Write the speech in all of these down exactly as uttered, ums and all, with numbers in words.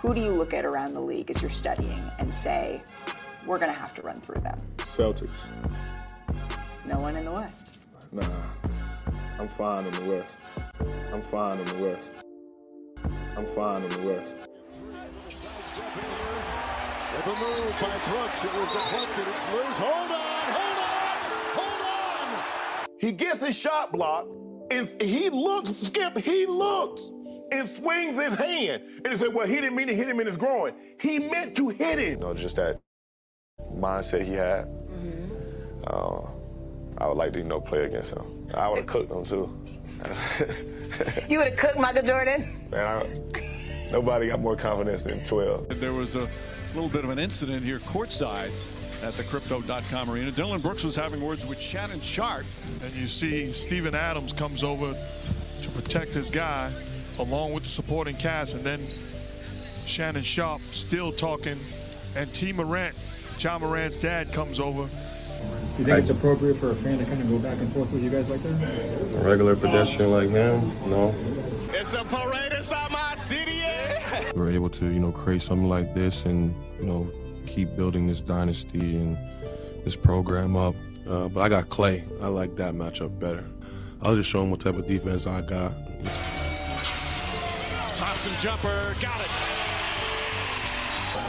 Who do you look at around the league as you're studying and say, we're going to have to run through them? Celtics. No one in the West? Nah, I'm fine in the West. I'm fine in the West. I'm fine in the West. With a move by Brooks, it was deflected, it's loose. Hold on, hold on, hold on! He gets his shot blocked, and he looks, Skip, he looks. And swings his hand. And he said, well, he didn't mean to hit him in his groin. He meant to hit him. You know, just that mindset he had. Mm-hmm. Uh, I would like to, you know, play against him. I would have cooked him, too. You would have cooked Michael Jordan? Man, I, nobody got more confidence than twelve. There was a little bit of an incident here courtside at the Crypto dot com arena. Dillon Brooks was having words with Shannon Sharp. And you see Steven Adams comes over to protect his guy, along with the supporting cast, and then Shannon Sharp still talking, and T. Morant, Ja Morant's dad, comes over. You think I, it's appropriate for a fan to kind of go back and forth with you guys like that? A regular pedestrian like him, no. It's a parade inside my city. Yeah. We're able to, you know, create something like this, and you know, keep building this dynasty and this program up. Uh, but I got Klay. I like that matchup better. I'll just show him what type of defense I got. Thompson jumper, got it.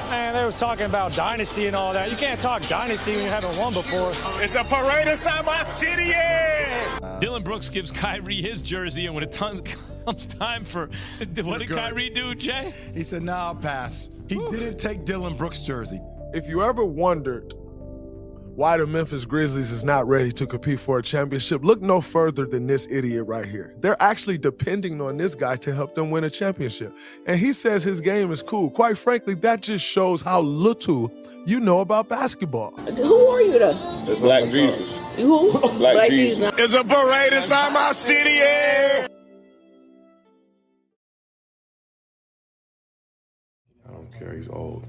Man, they was talking about dynasty and all that. You can't talk dynasty when you haven't won before. It's a parade inside my city. Yeah. Dillon Brooks gives Kyrie his jersey, and when it comes time for, what did Kyrie do, Jay? He said, nah, I'll pass. He Whew. didn't take Dillon Brooks' jersey. If you ever wondered why the Memphis Grizzlies is not ready to compete for a championship, look no further than this idiot right here. They're actually depending on this guy to help them win a championship. And he says his game is cool. Quite frankly, that just shows how little you know about basketball. Who are you, though? It's Black Jesus. Who? Black, Black Jesus. Jesus. It's a parade inside my city, yeah! I don't care. He's old.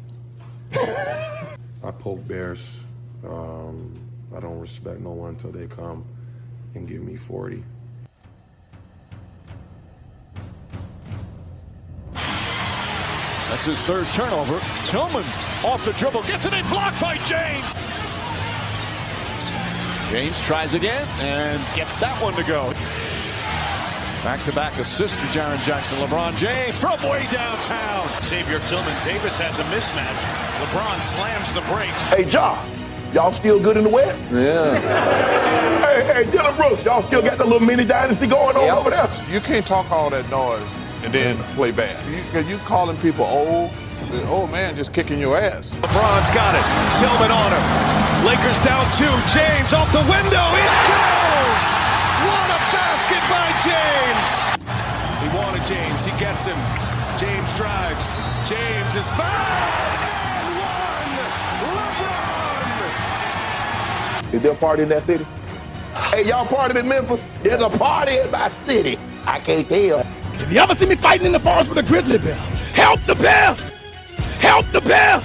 I poke bears. Um, I don't respect no one until they come and give me forty. That's his third turnover. Tillman off the dribble, gets it in, blocked by James. James tries again and gets that one to go. Back-to-back assist to Jaren Jackson. LeBron James from way downtown. Xavier Tillman. Davis has a mismatch. LeBron slams the brakes. Hey, Ja. Y'all still good in the West? Yeah. hey, hey, Dillon Brooks, y'all still got the little mini dynasty going on yep. over there? You can't talk all that noise and then play bad. You, you calling people old, the old man just kicking your ass. LeBron's got it. Tillman on him. Lakers down two. James off the window. It goes! What a basket by James! He wanted James. He gets him. James drives. James is fouled! Is there a party in that city? Hey, y'all party in Memphis? There's a party in my city. I can't tell. If you ever see me fighting in the forest with a grizzly bear, help the bear! Help the bear!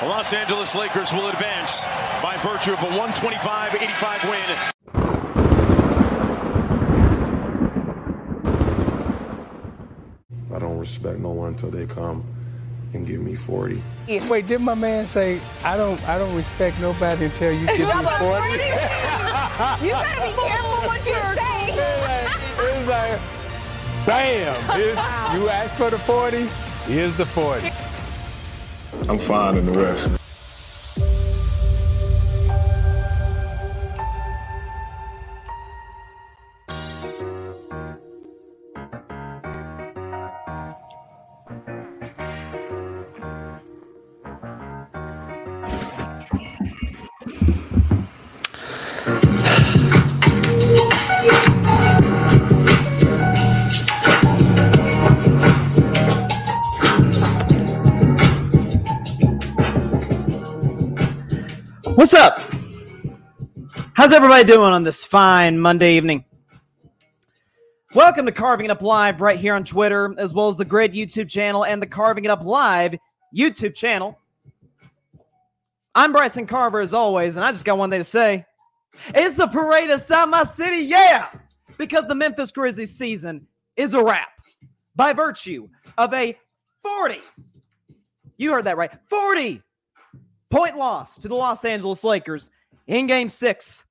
The Los Angeles Lakers will advance by virtue of a one twenty-five eighty-five win. I don't respect no one until they come and give me forty. Wait, did my man say I don't I don't respect nobody until you give me forty? You gotta be careful what you say. It's like, bam! You asked for the forty. Here's the forty. I'm fine in the rest. What's up? How's everybody doing on this fine Monday evening? Welcome to Carving It Up Live right here on Twitter, as well as the Grid YouTube channel and the Carving It Up Live YouTube channel. I'm Bryson Carver, as always, and I just got one thing to say. It's the parade inside my city, yeah! Because the Memphis Grizzlies season is a wrap by virtue of a forty. You heard that right. forty point loss to the Los Angeles Lakers in game six.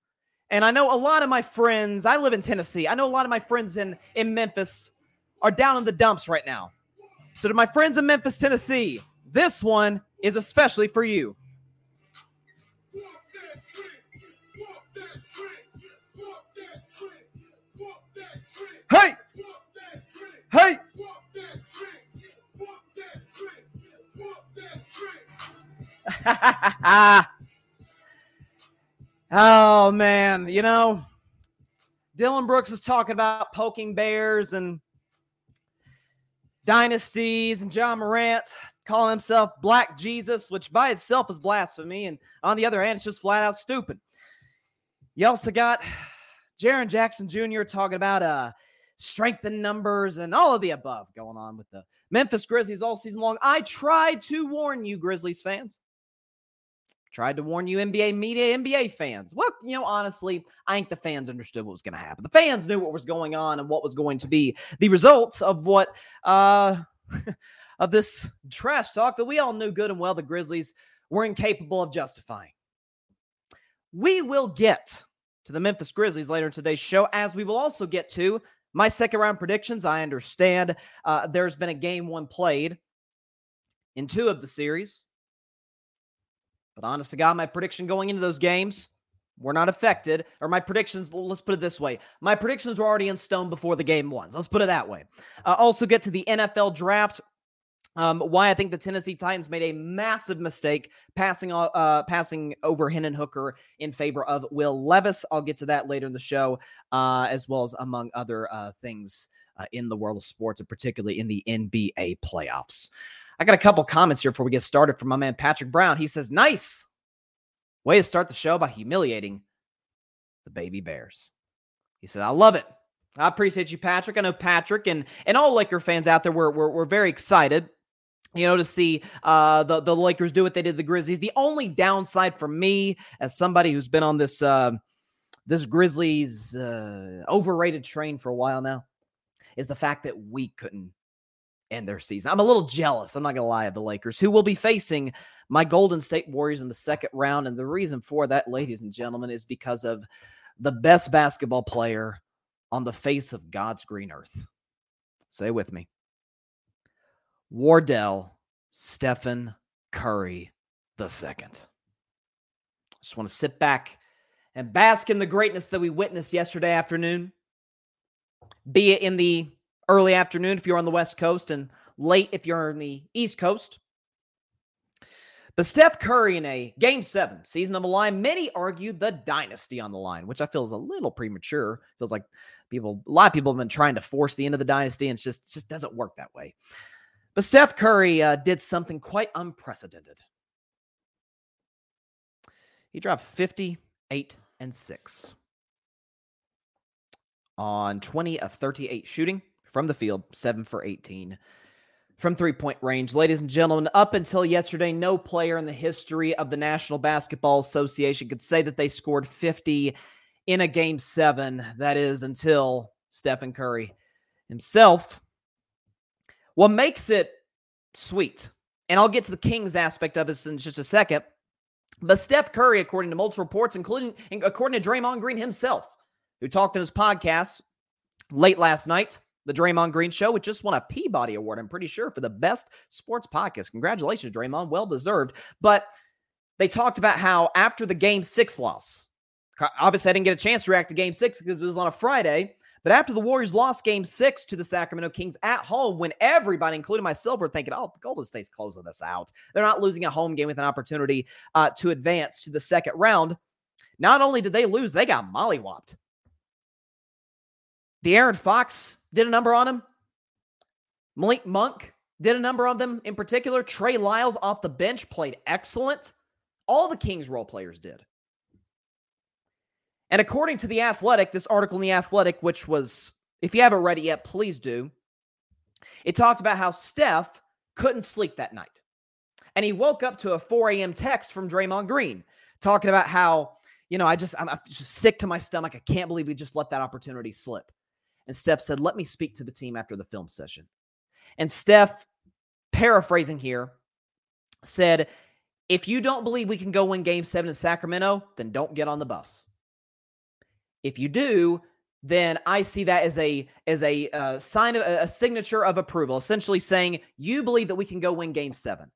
And I know a lot of my friends, I live in Tennessee. I know a lot of my friends in, in Memphis are down in the dumps right now. So to my friends in Memphis, Tennessee, this one is especially for you. Hey! Hey! Oh, man. You know, Dillon Brooks was talking about poking bears and dynasties and Ja Morant calling himself Black Jesus, which by itself is blasphemy. And on the other hand, it's just flat out stupid. You also got Jaren Jackson Junior talking about uh, strength in numbers and all of the above going on with the Memphis Grizzlies all season long. I tried to warn you, Grizzlies fans. Tried to warn you, N B A media, N B A fans. Well, you know, honestly, I think the fans understood what was going to happen. The fans knew what was going on and what was going to be the results of what uh, of this trash talk that we all knew good and well the Grizzlies were incapable of justifying. We will get to the Memphis Grizzlies later in today's show, as we will also get to my second round predictions. I understand uh, there's been a game one played in two of the series. But honest to God, my prediction going into those games were not affected. Or my predictions, let's put it this way. My predictions were already in stone before the game ones. Let's put it that way. Uh, also get to the N F L draft. Um, why I think the Tennessee Titans made a massive mistake passing uh, passing over Hendon Hooker in favor of Will Levis. I'll get to that later in the show, uh, as well as among other uh, things uh, in the world of sports, and particularly in the N B A playoffs. I got a couple comments here before we get started from my man Patrick Brown. He says, nice. Way to start the show by humiliating the baby Bears. He said, I love it. I appreciate you, Patrick. I know Patrick and, and all Laker fans out there were, were, were very excited, you know, to see uh, the, the Lakers do what they did to the Grizzlies. The only downside for me, as somebody who's been on this, uh, this Grizzlies uh, overrated train for a while now, is the fact that we couldn't end their season. I'm a little jealous, I'm not going to lie, of the Lakers, who will be facing my Golden State Warriors in the second round. And the reason for that, ladies and gentlemen, is because of the best basketball player on the face of God's green earth. Say with me. Wardell Stephen Curry the second. Just want to sit back and bask in the greatness that we witnessed yesterday afternoon. Be it in the early afternoon if you're on the West Coast and late if you're on the East Coast. But Steph Curry in a game seven, season on the line, many argued the dynasty on the line, which I feel is a little premature. Feels like people, a lot of people have been trying to force the end of the dynasty, and it just, it just doesn't work that way. But Steph Curry uh, did something quite unprecedented. He dropped fifty-eight and six on twenty of thirty-eight shooting from the field, seven for eighteen from three-point range. Ladies and gentlemen, up until yesterday, no player in the history of the National Basketball Association could say that they scored fifty in a game seven. That is until Stephen Curry himself. What makes it sweet, and I'll get to the Kings aspect of this in just a second, but Steph Curry, according to multiple reports, including according to Draymond Green himself, who talked in his podcast late last night, The Draymond Green Show, which just won a Peabody Award, I'm pretty sure, for the best sports podcast. Congratulations, Draymond. Well-deserved. But they talked about how after the Game six loss, obviously I didn't get a chance to react to Game six because it was on a Friday, but after the Warriors lost Game six to the Sacramento Kings at home, when everybody, including myself, were thinking, oh, Golden State's closing this out. They're not losing a home game with an opportunity uh, to advance to the second round. Not only did they lose, they got mollywopped. De'Aaron Fox did a number on him. Malik Monk did a number on them in particular. Trey Lyles off the bench played excellent. All the Kings role players did. And according to The Athletic, this article in The Athletic, which was, if you haven't read it yet, please do. It talked about how Steph couldn't sleep that night. And he woke up to a four a.m. text from Draymond Green talking about how, you know, I just, I'm just sick to my stomach. I can't believe we just let that opportunity slip. And Steph said, let me speak to the team after the film session. And Steph, paraphrasing here, said, if you don't believe we can go win game seven in Sacramento, then don't get on the bus. If you do, then I see that as a as a uh, sign, of, a signature of approval, essentially saying, you believe that we can go win game seven.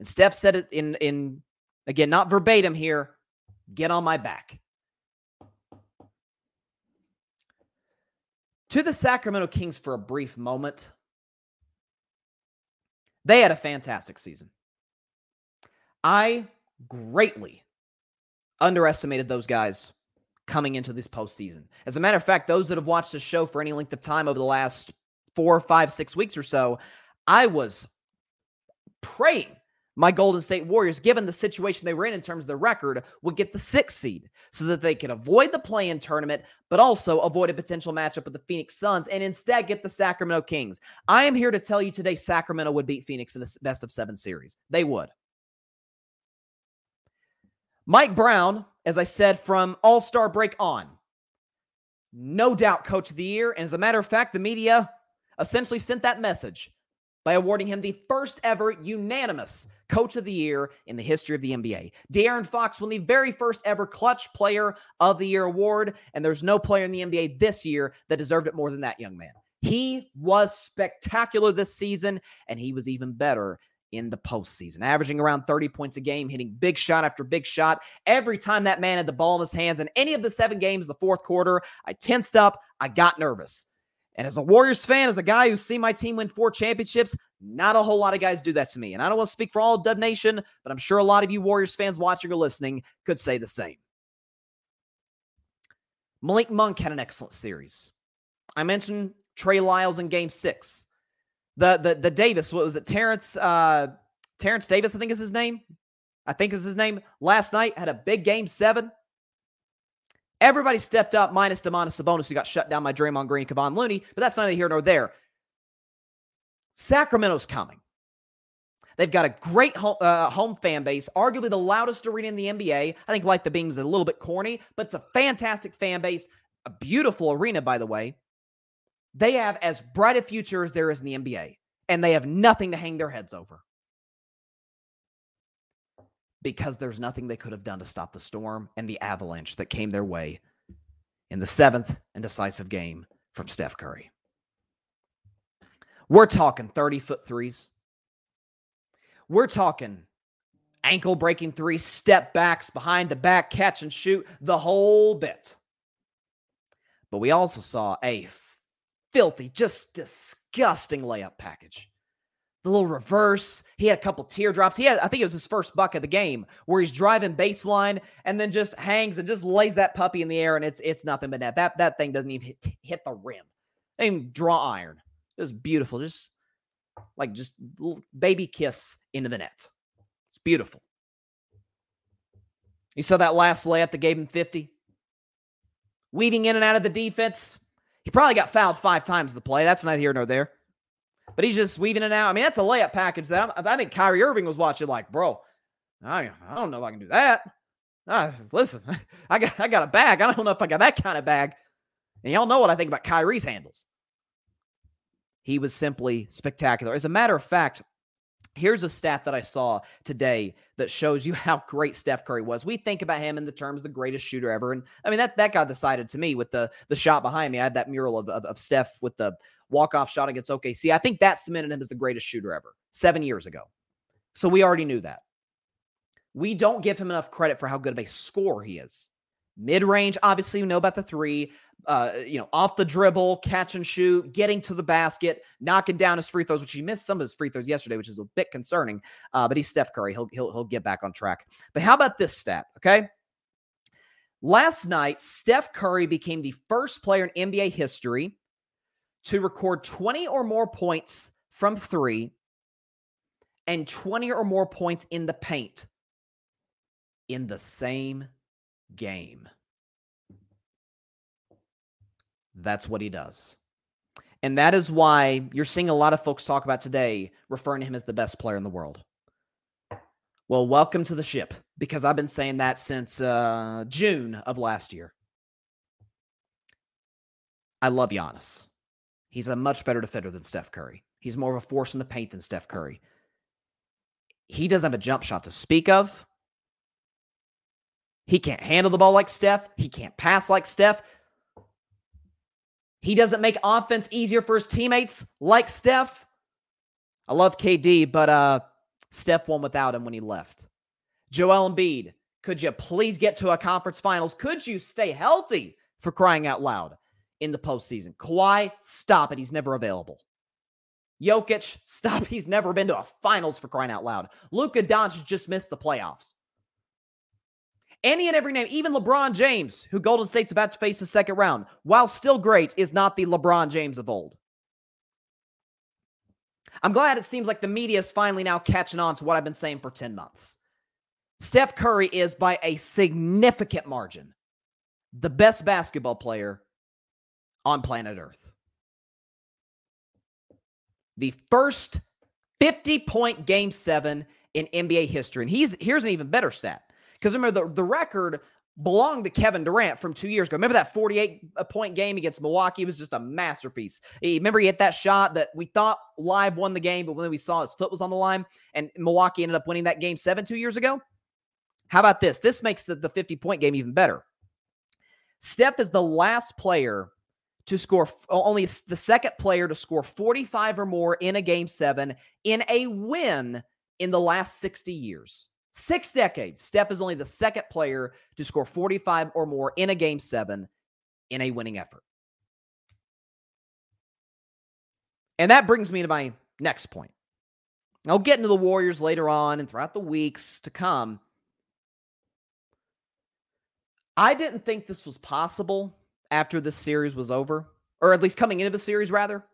And Steph said it in, in again, not verbatim here, get on my back. To the Sacramento Kings for a brief moment, they had a fantastic season. I greatly underestimated those guys coming into this postseason. As a matter of fact, those that have watched the show for any length of time over the last four, five, six weeks or so, I was praying my Golden State Warriors, given the situation they were in in terms of their record, would get the sixth seed so that they could avoid the play-in tournament, but also avoid a potential matchup with the Phoenix Suns and instead get the Sacramento Kings. I am here to tell you today Sacramento would beat Phoenix in the best of seven series. They would. Mike Brown, as I said, from All-Star break on, no doubt Coach of the Year. And as a matter of fact, the media essentially sent that message by awarding him the first ever unanimous Coach of the Year in the history of the N B A. De'Aaron Fox won the very first ever Clutch Player of the Year award, and there's no player in the N B A this year that deserved it more than that young man. He was spectacular this season, and he was even better in the postseason, averaging around thirty points a game, hitting big shot after big shot. Every time that man had the ball in his hands in any of the seven games, the fourth quarter, I tensed up, I got nervous. And as a Warriors fan, as a guy who's seen my team win four championships, not a whole lot of guys do that to me. And I don't want to speak for all of Dub Nation, but I'm sure a lot of you Warriors fans watching or listening could say the same. Malik Monk had an excellent series. I mentioned Trey Lyles in game six. The the the Davis, what was it? Terrence, uh, Terrence Davis, I think is his name. I think is his name. Last night had a big game seven. Everybody stepped up, minus Domantas Sabonis, who got shut down by Draymond Green and Kevon Looney, but that's neither here nor there. Sacramento's coming. They've got a great home, uh, home fan base, arguably the loudest arena in the N B A. I think Light the Beam is a little bit corny, but it's a fantastic fan base, a beautiful arena, by the way. They have as bright a future as there is in the N B A, and they have nothing to hang their heads over. Because there's nothing they could have done to stop the storm and the avalanche that came their way in the seventh and decisive game from Steph Curry. We're talking thirty-foot threes. We're talking ankle-breaking threes, step-backs, behind-the-back, catch-and-shoot, the whole bit. But we also saw a filthy, just disgusting layup package. The little reverse. He had a couple teardrops. He had, I think it was his first buck of the game where he's driving baseline and then just hangs and just lays that puppy in the air and it's it's nothing but net. That that thing doesn't even hit, hit the rim. They didn't even draw iron. It was beautiful. Just like just baby kiss into the net. It's beautiful. You saw that last layup that gave him fifty. Weaving in and out of the defense. He probably got fouled five times the play. That's neither here nor there. but he's just weaving it out. I mean, that's a layup package that I'm, I think Kyrie Irving was watching like, bro, I, I don't know if I can do that. Uh, listen, I got I got a bag. I don't know if I got that kind of bag. And y'all know what I think about Kyrie's handles. He was simply spectacular. As a matter of fact, here's a stat that I saw today that shows you how great Steph Curry was. We think about him in the terms of the greatest shooter ever. And I mean, that that got decided to me with the, the shot behind me. I had that mural of, of, of Steph with the walk-off shot against O K C. I think that cemented him as the greatest shooter ever seven years ago. So we already knew that. We don't give him enough credit for how good of a scorer he is. Mid-range, obviously, we know about the three. Uh, you know, off the dribble, catch and shoot, getting to the basket, knocking down his free throws, which he missed some of his free throws yesterday, which is a bit concerning. Uh, but he's Steph Curry. He'll, he'll, he'll get back on track. But how about this stat, okay? Last night, Steph Curry became the first player in N B A history to record twenty or more points from three and twenty or more points in the paint in the same game. That's what he does. And that is why you're seeing a lot of folks talk about today, referring to him as the best player in the world. Well, welcome to the ship, because I've been saying that since uh, June of last year. I love Giannis. He's a much better defender than Steph Curry. He's more of a force in the paint than Steph Curry. He doesn't have a jump shot to speak of. He can't handle the ball like Steph. He can't pass like Steph. He doesn't make offense easier for his teammates like Steph. I love K D, but uh, Steph won without him when he left. Joel Embiid, could you please get to a conference finals? Could you stay healthy, for crying out loud, in the postseason? Kawhi, stop it. He's never available. Jokic, stop. He's never been to a finals, for crying out loud. Luka Doncic just missed the playoffs. Any and every name, even LeBron James, who Golden State's about to face the second round, while still great, is not the LeBron James of old. I'm glad it seems like the media is finally now catching on to what I've been saying for ten months. Steph Curry is, by a significant margin, the best basketball player on planet Earth. The first fifty-point game seven in N B A history. And he's here's an even better stat. Because remember, the, the record belonged to Kevin Durant from two years ago. Remember that forty-eight-point game against Milwaukee? It was just a masterpiece. He, remember, he hit that shot that we thought live won the game, but when we saw his foot was on the line, and Milwaukee ended up winning that game seven two years ago? How about this? This makes the, the fifty-point game even better. Steph is the last player to score, only the second player to score forty-five or more in a game seven in a win in the last sixty years. Six decades, Steph is only the second player to score forty-five or more in a game seven in a winning effort. And that brings me to my next point. I'll get into the Warriors later on and throughout the weeks to come. I didn't think this was possible after this series was over, or at least coming into the series, rather.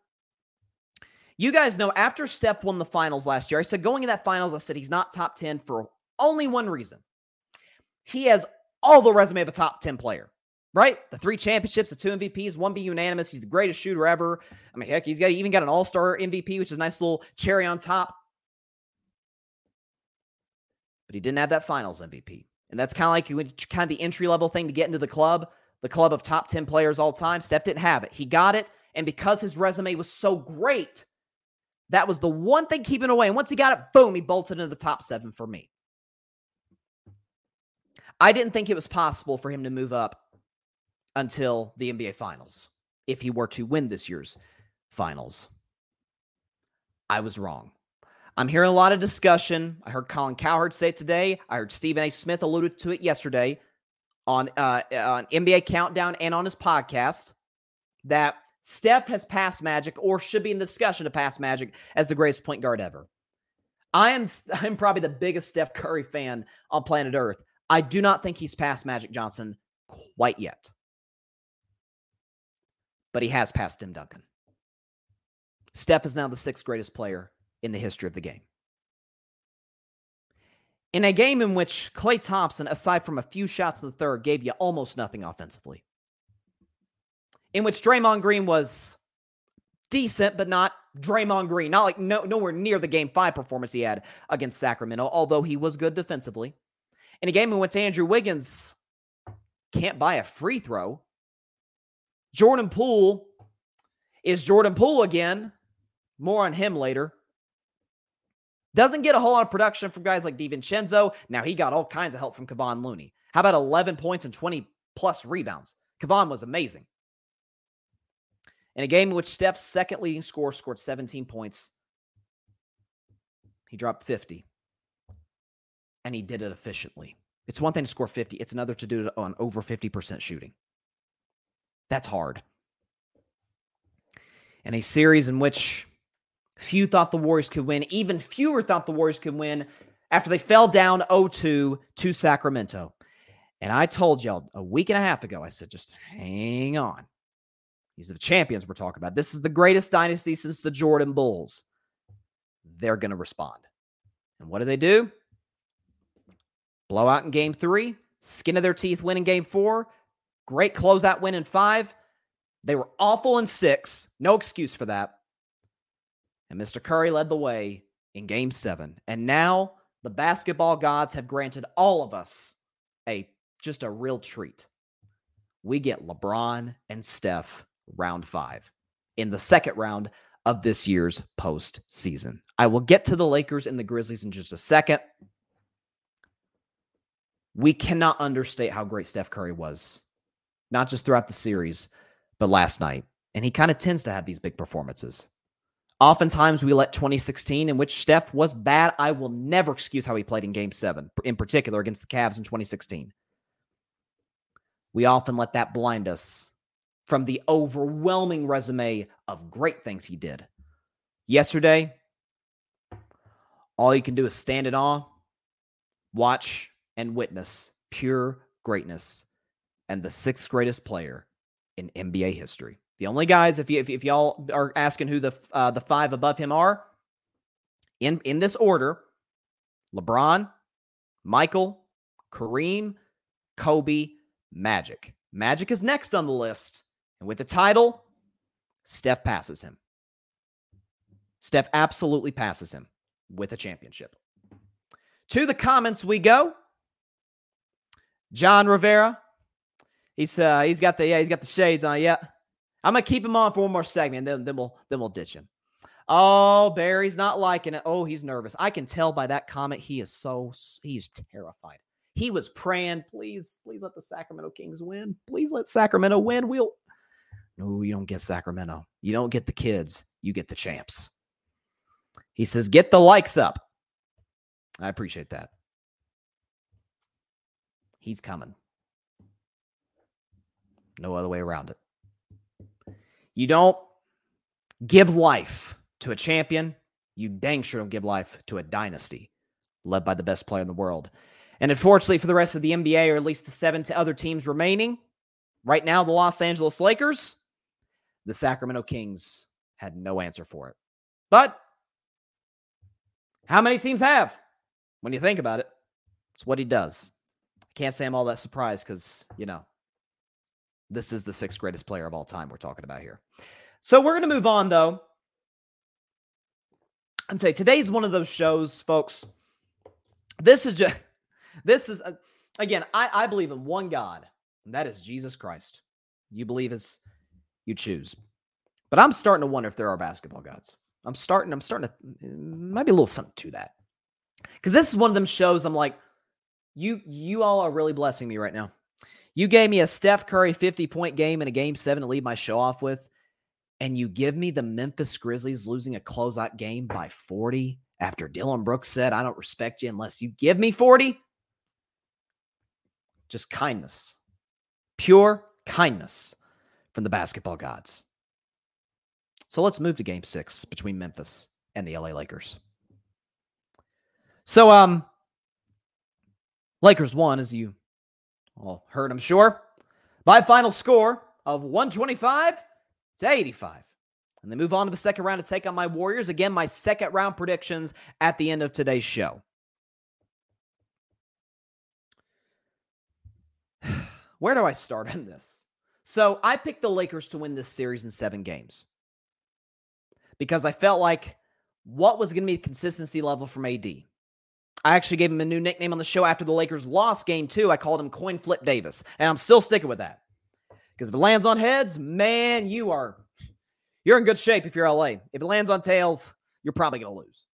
You guys know, after Steph won the finals last year, I said going in that finals, I said he's not top ten for only one reason. He has all the resume of a top ten player, right? The three championships, the two M V Ps, one be unanimous. He's the greatest shooter ever. I mean, heck, he's got even got an all-star M V P, which is a nice little cherry on top. But he didn't have that finals M V P. And that's kind of like went, kind of the entry-level thing to get into the club, the club of top ten players all time. Steph didn't have it. He got it. And because his resume was so great, that was the one thing keeping away. And once he got it, boom, he bolted into the top seven for me. I didn't think it was possible for him to move up until the N B A Finals, if he were to win this year's finals. I was wrong. I'm hearing a lot of discussion. I heard Colin Cowherd say it today. I heard Stephen A. Smith alluded to it yesterday on, uh, on N B A Countdown and on his podcast that Steph has passed Magic, or should be in discussion to pass Magic, as the greatest point guard ever. I am I'm probably the biggest Steph Curry fan on planet Earth. I do not think he's passed Magic Johnson quite yet. But he has passed Tim Duncan. Steph is now the sixth greatest player in the history of the game. In a game in which Klay Thompson, aside from a few shots in the third, gave you almost nothing offensively, in which Draymond Green was decent, but not Draymond Green. Not like no, nowhere near the game five performance he had against Sacramento, although he was good defensively. In a game we went to Andrew Wiggins, can't buy a free throw. Jordan Poole is Jordan Poole again. More on him later. Doesn't get a whole lot of production from guys like DiVincenzo. Now he got all kinds of help from Kevon Looney. How about eleven points and twenty plus rebounds? Kevon was amazing. In a game in which Steph's second leading scorer scored seventeen points, he dropped fifty. And he did it efficiently. It's one thing to score fifty. It's another to do it on over fifty percent shooting. That's hard. In a series in which few thought the Warriors could win, even fewer thought the Warriors could win after they fell down oh two to Sacramento. And I told y'all a week and a half ago, I said, just hang on. These are the champions we're talking about. This is the greatest dynasty since the Jordan Bulls. They're going to respond. And what do they do? Blowout in game three, skin of their teeth win in game four, great closeout win in five. They were awful in six. No excuse for that. And Mister Curry led the way in game seven. And now the basketball gods have granted all of us a just a real treat. We get LeBron and Steph round five in the second round of this year's postseason. I will get to the Lakers and the Grizzlies in just a second. We cannot understate how great Steph Curry was, not just throughout the series, but last night. And he kind of tends to have these big performances. Oftentimes, we let twenty sixteen, in which Steph was bad. I will never excuse how he played in Game seven, in particular against the Cavs in twenty sixteen. We often let that blind us from the overwhelming resume of great things he did. Yesterday, all you can do is stand in awe, watch, and witness pure greatness and the sixth greatest player in N B A history. The only guys, if, you, if, if y'all are asking who the uh, the five above him are, in, in this order, LeBron, Michael, Kareem, Kobe, Magic. Magic is next on the list. And with the title, Steph passes him. Steph absolutely passes him with a championship. To the comments we go. John Rivera, he's uh, he's got the yeah he's got the shades on. Yeah, I'm gonna keep him on for one more segment, then then we'll then we'll ditch him. Oh, Barry's not liking it. Oh, he's nervous. I can tell by that comment. He is so he's terrified. He was praying, please, please let the Sacramento Kings win. Please let Sacramento win. We'll no, you don't get Sacramento. You don't get the kids. You get the champs. He says, get the likes up. I appreciate that. He's coming. No other way around it. You don't give life to a champion. You dang sure don't give life to a dynasty led by the best player in the world. And unfortunately for the rest of the N B A, or at least the seven other teams remaining, right now the Los Angeles Lakers, the Sacramento Kings had no answer for it. But how many teams have? When you think about it, it's what he does. Can't say I'm all that surprised because, you know, this is the sixth greatest player of all time we're talking about here. So we're going to move on, though. I'm telling you, today's one of those shows, folks. This is just, this is, a, again, I, I believe in one God, and that is Jesus Christ. You believe as you choose. But I'm starting to wonder if there are basketball gods. I'm starting, I'm starting to, might be a little something to that. Because this is one of them shows I'm like, You you all are really blessing me right now. You gave me a Steph Curry fifty-point game in a game seven to lead my show off with, and you give me the Memphis Grizzlies losing a closeout game by forty after Dillon Brooks said, I don't respect you unless you give me forty. Just kindness. Pure kindness from the basketball gods. So let's move to game six between Memphis and the L A Lakers. So, um... Lakers won, as you all heard, I'm sure, by final score of one twenty-five to eighty-five. And they move on to the second round to take on my Warriors. Again, my second round predictions at the end of today's show. Where do I start on this? So I picked the Lakers to win this series in seven games. because I felt like what was going to be the consistency level from A D. I actually gave him a new nickname on the show after the Lakers lost game two. I called him Coin Flip Davis, and I'm still sticking with that. Because if it lands on heads, man, you are, you're in good shape if you're L A. If it lands on tails, you're probably going to lose.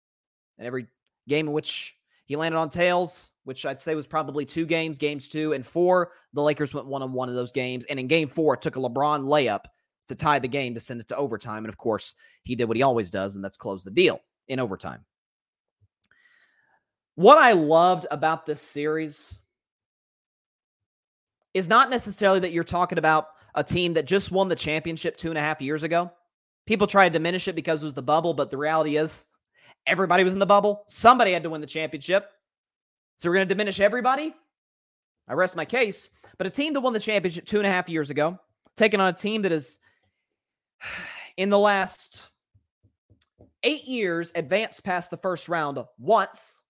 And every game in which he landed on tails, which I'd say was probably two games, games two and four, the Lakers went one-on-one in those games. And in game four, it took a LeBron layup to tie the game to send it to overtime. And, of course, he did what he always does, and that's close the deal in overtime. What I loved about this series is not necessarily that you're talking about a team that just won the championship two and a half years ago. People try to diminish it because it was the bubble, but the reality is everybody was in the bubble. Somebody had to win the championship. So we're going to diminish everybody? I rest my case. But a team that won the championship two and a half years ago, taking on a team that is in the last eight years advanced past the first round once.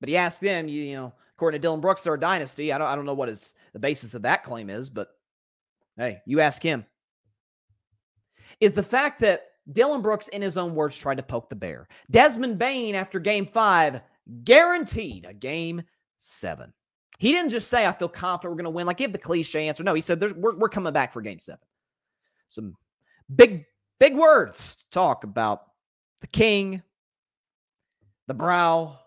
But he asked them, you, you know, according to Dillon Brooks, they're a dynasty. I don't, I don't know what his, the basis of that claim is, but hey, you ask him. Is the fact that Dillon Brooks, in his own words, tried to poke the bear. Desmond Bane, after game five, guaranteed a game seven. He didn't just say, I feel confident we're going to win, like give the cliche answer. No, he said, There's, we're, we're coming back for game seven. Some big, big words to talk about the king, the brow,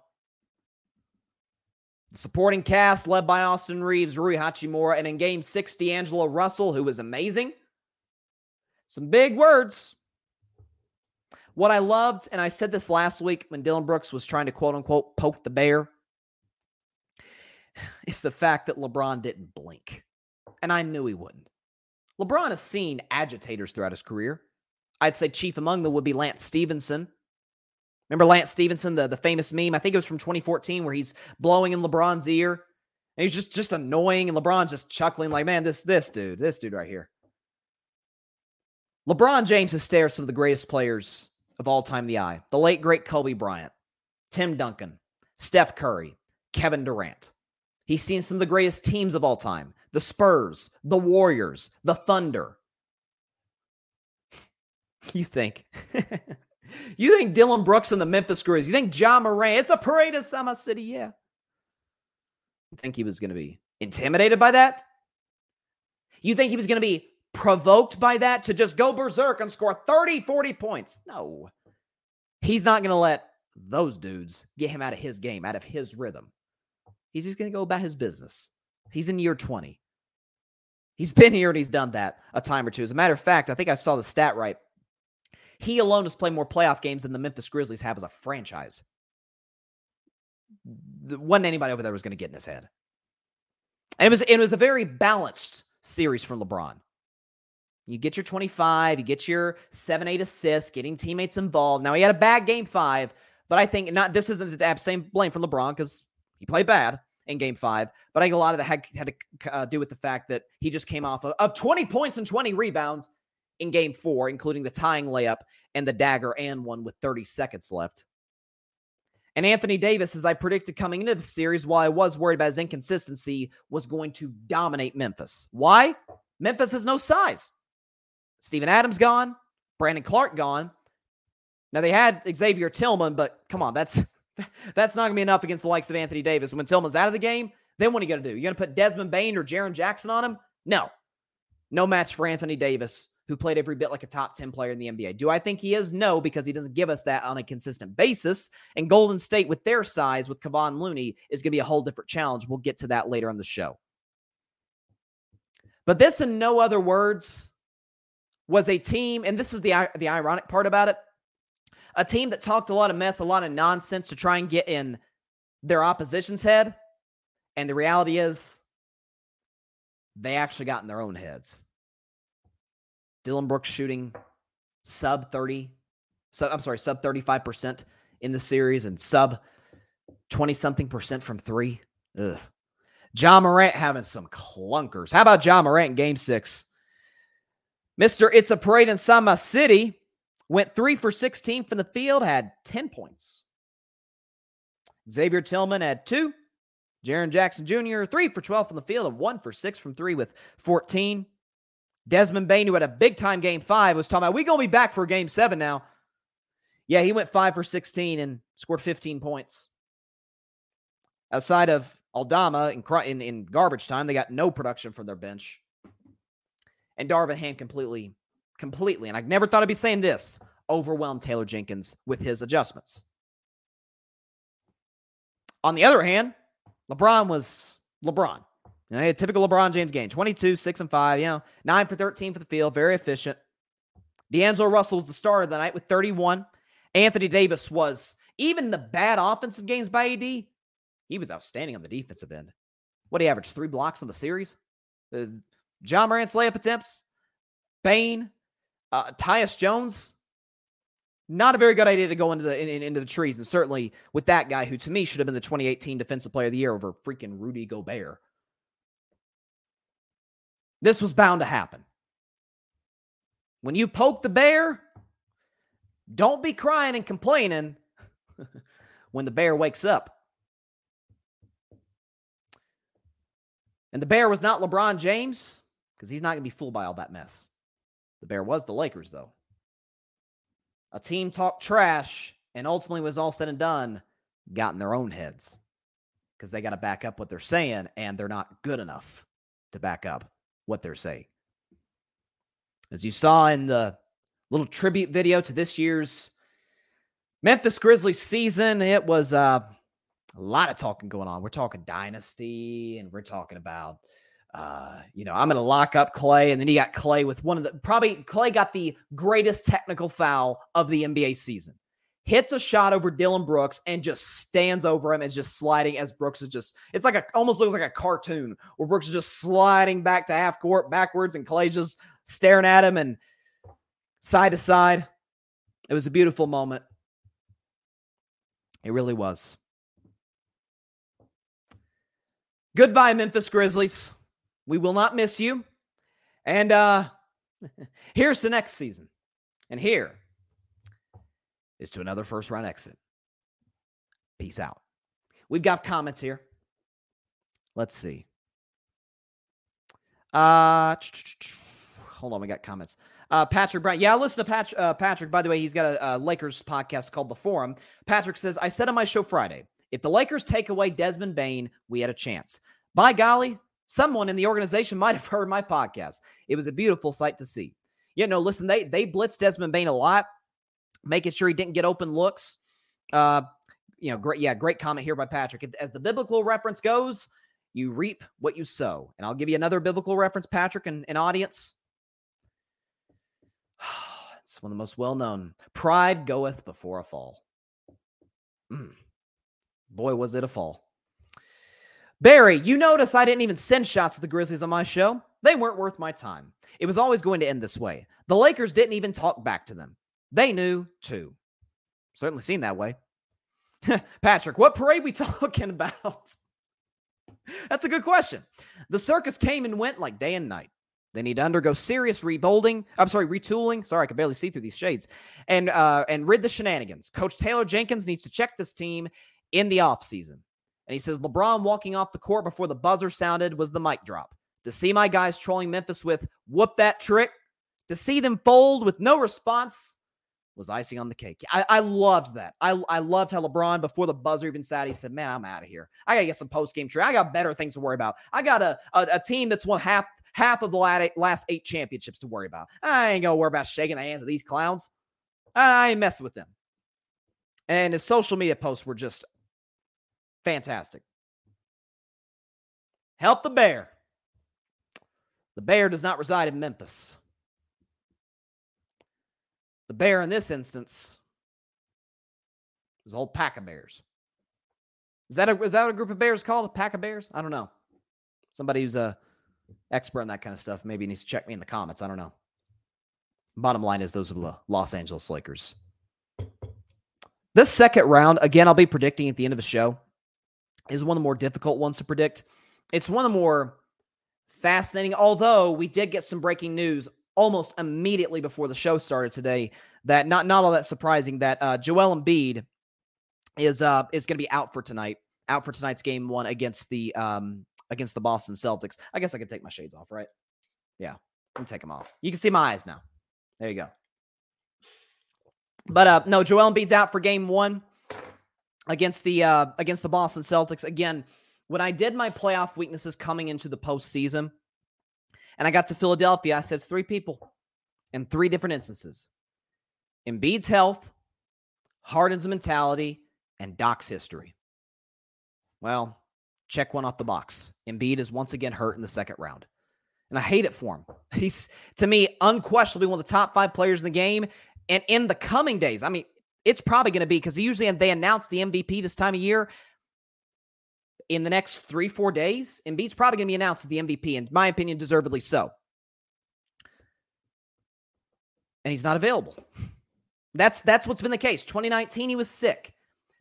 the supporting cast led by Austin Reeves, Rui Hachimura, and in game six, D'Angelo Russell, who was amazing. Some big words. What I loved, and I said this last week when Dillon Brooks was trying to quote-unquote poke the bear, is the fact that LeBron didn't blink. And I knew he wouldn't. LeBron has seen agitators throughout his career. I'd say chief among them would be Lance Stevenson. Remember Lance Stevenson, the, the famous meme? I think it was from twenty fourteen where he's blowing in LeBron's ear. And he's just, just annoying, and LeBron's just chuckling like, man, this this dude, this dude right here. LeBron James has stared some of the greatest players of all time in the eye. The late, great Kobe Bryant, Tim Duncan, Steph Curry, Kevin Durant. He's seen some of the greatest teams of all time. The Spurs, the Warriors, the Thunder. You think. You think Dillon Brooks and the Memphis Grizzlies. You think Ja Morant. It's a parade in Summer City, yeah. You think he was going to be intimidated by that? You think he was going to be provoked by that to just go berserk and score thirty, forty points? No. He's not going to let those dudes get him out of his game, out of his rhythm. He's just going to go about his business. He's in year twenty. He's been here and he's done that a time or two. As a matter of fact, I think I saw the stat right. He alone has played more playoff games than the Memphis Grizzlies have as a franchise. Wasn't anybody over there was going to get in his head. And it was, it was a very balanced series from LeBron. You get your twenty-five, you get your seven, eight assists, getting teammates involved. Now, he had a bad game five, but I think not. This isn't to abstain blame from LeBron because he played bad in game five, but I think a lot of that had, had to uh, do with the fact that he just came off of, of twenty points and twenty rebounds in game four, including the tying layup and the dagger and one with thirty seconds left. And Anthony Davis, as I predicted coming into the series, while I was worried about his inconsistency, was going to dominate Memphis. Why? Memphis has no size. Steven Adams gone. Brandon Clark gone. Now, they had Xavier Tillman, but come on, that's that's not going to be enough against the likes of Anthony Davis. And when Tillman's out of the game, then what are you going to do? You're going to put Desmond Bane or Jaren Jackson on him? No. No match for Anthony Davis, who played every bit like a top ten player in the N B A. Do I think he is? No, because he doesn't give us that on a consistent basis. And Golden State, with their size, with Kevon Looney, is going to be a whole different challenge. We'll get to that later on the show. But this, in no other words, was a team, and this is the the ironic part about it, a team that talked a lot of mess, a lot of nonsense to try and get in their opposition's head. And the reality is, they actually got in their own heads. Dillon Brooks shooting sub thirty, so I'm sorry, sub thirty-five percent in the series and sub twenty-something percent from three. Ugh. Ja Morant having some clunkers. How about Ja Morant in game six? Mister It's a Parade in Sama City went three for sixteen from the field, had ten points. Xavier Tillman had two. Jaren Jackson Junior, three for twelve from the field and one for six from three with fourteen. Desmond Bane, who had a big-time game five, was talking about, we going to be back for game seven now. Yeah, he went five for sixteen and scored fifteen points. Outside of Aldama in, in, in garbage time, they got no production from their bench. And Darvin Ham completely, completely, and I never thought I'd be saying this, overwhelmed Taylor Jenkins with his adjustments. On the other hand, LeBron was LeBron. You know, a typical LeBron James game. twenty-two, six, and five. You know, nine for thirteen for the field. Very efficient. D'Angelo Russell was the starter of the night with thirty-one. Anthony Davis was, even the bad offensive games by A D, he was outstanding on the defensive end. What, he averaged three blocks in the series? Uh, John Morant's layup attempts. Bane. Uh, Tyus Jones. Not a very good idea to go into the in, into the trees, and certainly with that guy who, to me, should have been the twenty eighteen Defensive Player of the Year over freaking Rudy Gobert. This was bound to happen. When you poke the bear, don't be crying and complaining when the bear wakes up. And the bear was not LeBron James, because he's not going to be fooled by all that mess. The bear was the Lakers, though. A team talked trash, and ultimately, was all said and done, got in their own heads because they got to back up what they're saying, and they're not good enough to back up what they're saying. As you saw in the little tribute video to this year's Memphis Grizzlies season, it was uh, a lot of talking going on. We're talking dynasty, and we're talking about, Uh, you know, I'm going to lock up Klay, and then he got Klay with one of the, probably Klay got the greatest technical foul of the N B A season. Hits a shot over Dillon Brooks and just stands over him and is just sliding as Brooks is just, it's like a, almost looks like a cartoon where Brooks is just sliding back to half court backwards and Klay's just staring at him and side to side. It was a beautiful moment. It really was. Goodbye, Memphis Grizzlies. We will not miss you. And uh, here's the next season. And here is to another first-round exit. Peace out. We've got comments here. Let's see. Uh, hold on, we got comments. Uh, Patrick Brown. Yeah, I listen to Pat- uh, Patrick. By the way, he's got a, a Lakers podcast called The Forum. Patrick says, I said on my show Friday, if the Lakers take away Desmond Bane, we had a chance. By golly, someone in the organization might have heard my podcast. It was a beautiful sight to see. You know, listen, they they blitzed Desmond Bane a lot, making sure he didn't get open looks. Uh, you know, great, yeah, great comment here by Patrick. As the biblical reference goes, you reap what you sow. And I'll give you another biblical reference, Patrick, and, and audience. It's one of the most well-known. Pride goeth before a fall. Mm. Boy, was it a fall. Barry, you notice I didn't even send shots at the Grizzlies on my show. They weren't worth my time. It was always going to end this way. The Lakers didn't even talk back to them. They knew, too. Certainly seemed that way. Patrick, what parade we talking about? That's a good question. The circus came and went like day and night. They need to undergo serious rebuilding. I'm sorry, retooling. Sorry, I could barely see through these shades. And, uh, and rid the shenanigans. Coach Taylor Jenkins needs to check this team in the offseason. And he says, LeBron walking off the court before the buzzer sounded was the mic drop. To see my guys trolling Memphis with, whoop that trick, to see them fold with no response was icing on the cake. I, I loved that. I, I loved how LeBron, before the buzzer even sounded, he said, man, I'm out of here. I got to get some post-game trade. I got better things to worry about. I got a, a, a team that's won half, half of the last eight championships to worry about. I ain't going to worry about shaking the hands of these clowns. I ain't messing with them. And his social media posts were just fantastic. Help the bear. The bear does not reside in Memphis. The bear in this instance is a whole pack of bears. Is that, a, is that what a group of bears called? A pack of bears? I don't know. Somebody who's an expert on that kind of stuff maybe needs to check me in the comments. I don't know. Bottom line is those are the Los Angeles Lakers. This second round, again, I'll be predicting at the end of the show, is one of the more difficult ones to predict. It's one of the more fascinating, although we did get some breaking news almost immediately before the show started today that not, not all that surprising that uh, Joel Embiid is uh, is going to be out for tonight, out for tonight's game one against the um, against the Boston Celtics. I guess I can take my shades off, right? Yeah, I'll take them off. You can see my eyes now. There you go. But uh, no, Joel Embiid's out for game one against the uh, against the Boston Celtics. Again, when I did my playoff weaknesses coming into the postseason, and I got to Philadelphia, I said it's three people in three different instances. Embiid's health, Harden's mentality, and Doc's history. Well, check one off the box. Embiid is once again hurt in the second round. And I hate it for him. He's, to me, unquestionably one of the top five players in the game. And in the coming days, I mean, it's probably going to be, because usually they announce the M V P this time of year. In the next three, four days, Embiid's probably going to be announced as the M V P, and in my opinion, deservedly so. And he's not available. That's that's what's been the case. twenty nineteen, he was sick.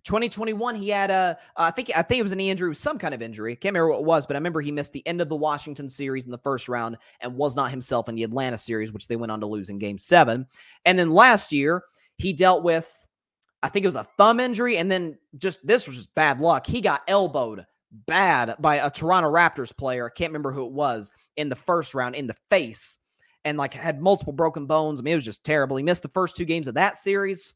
twenty twenty-one, he had a, uh, I think I think it was an injury, was some kind of injury. I can't remember what it was, but I remember he missed the end of the Washington series in the first round and was not himself in the Atlanta series, which they went on to lose in game seven. And then last year, he dealt with, I think it was a thumb injury, and then just, this was just bad luck. He got elbowed bad by a Toronto Raptors player. I can't remember who it was, in the first round, in the face, and like had multiple broken bones. I mean, it was just terrible. He missed the first two games of that series.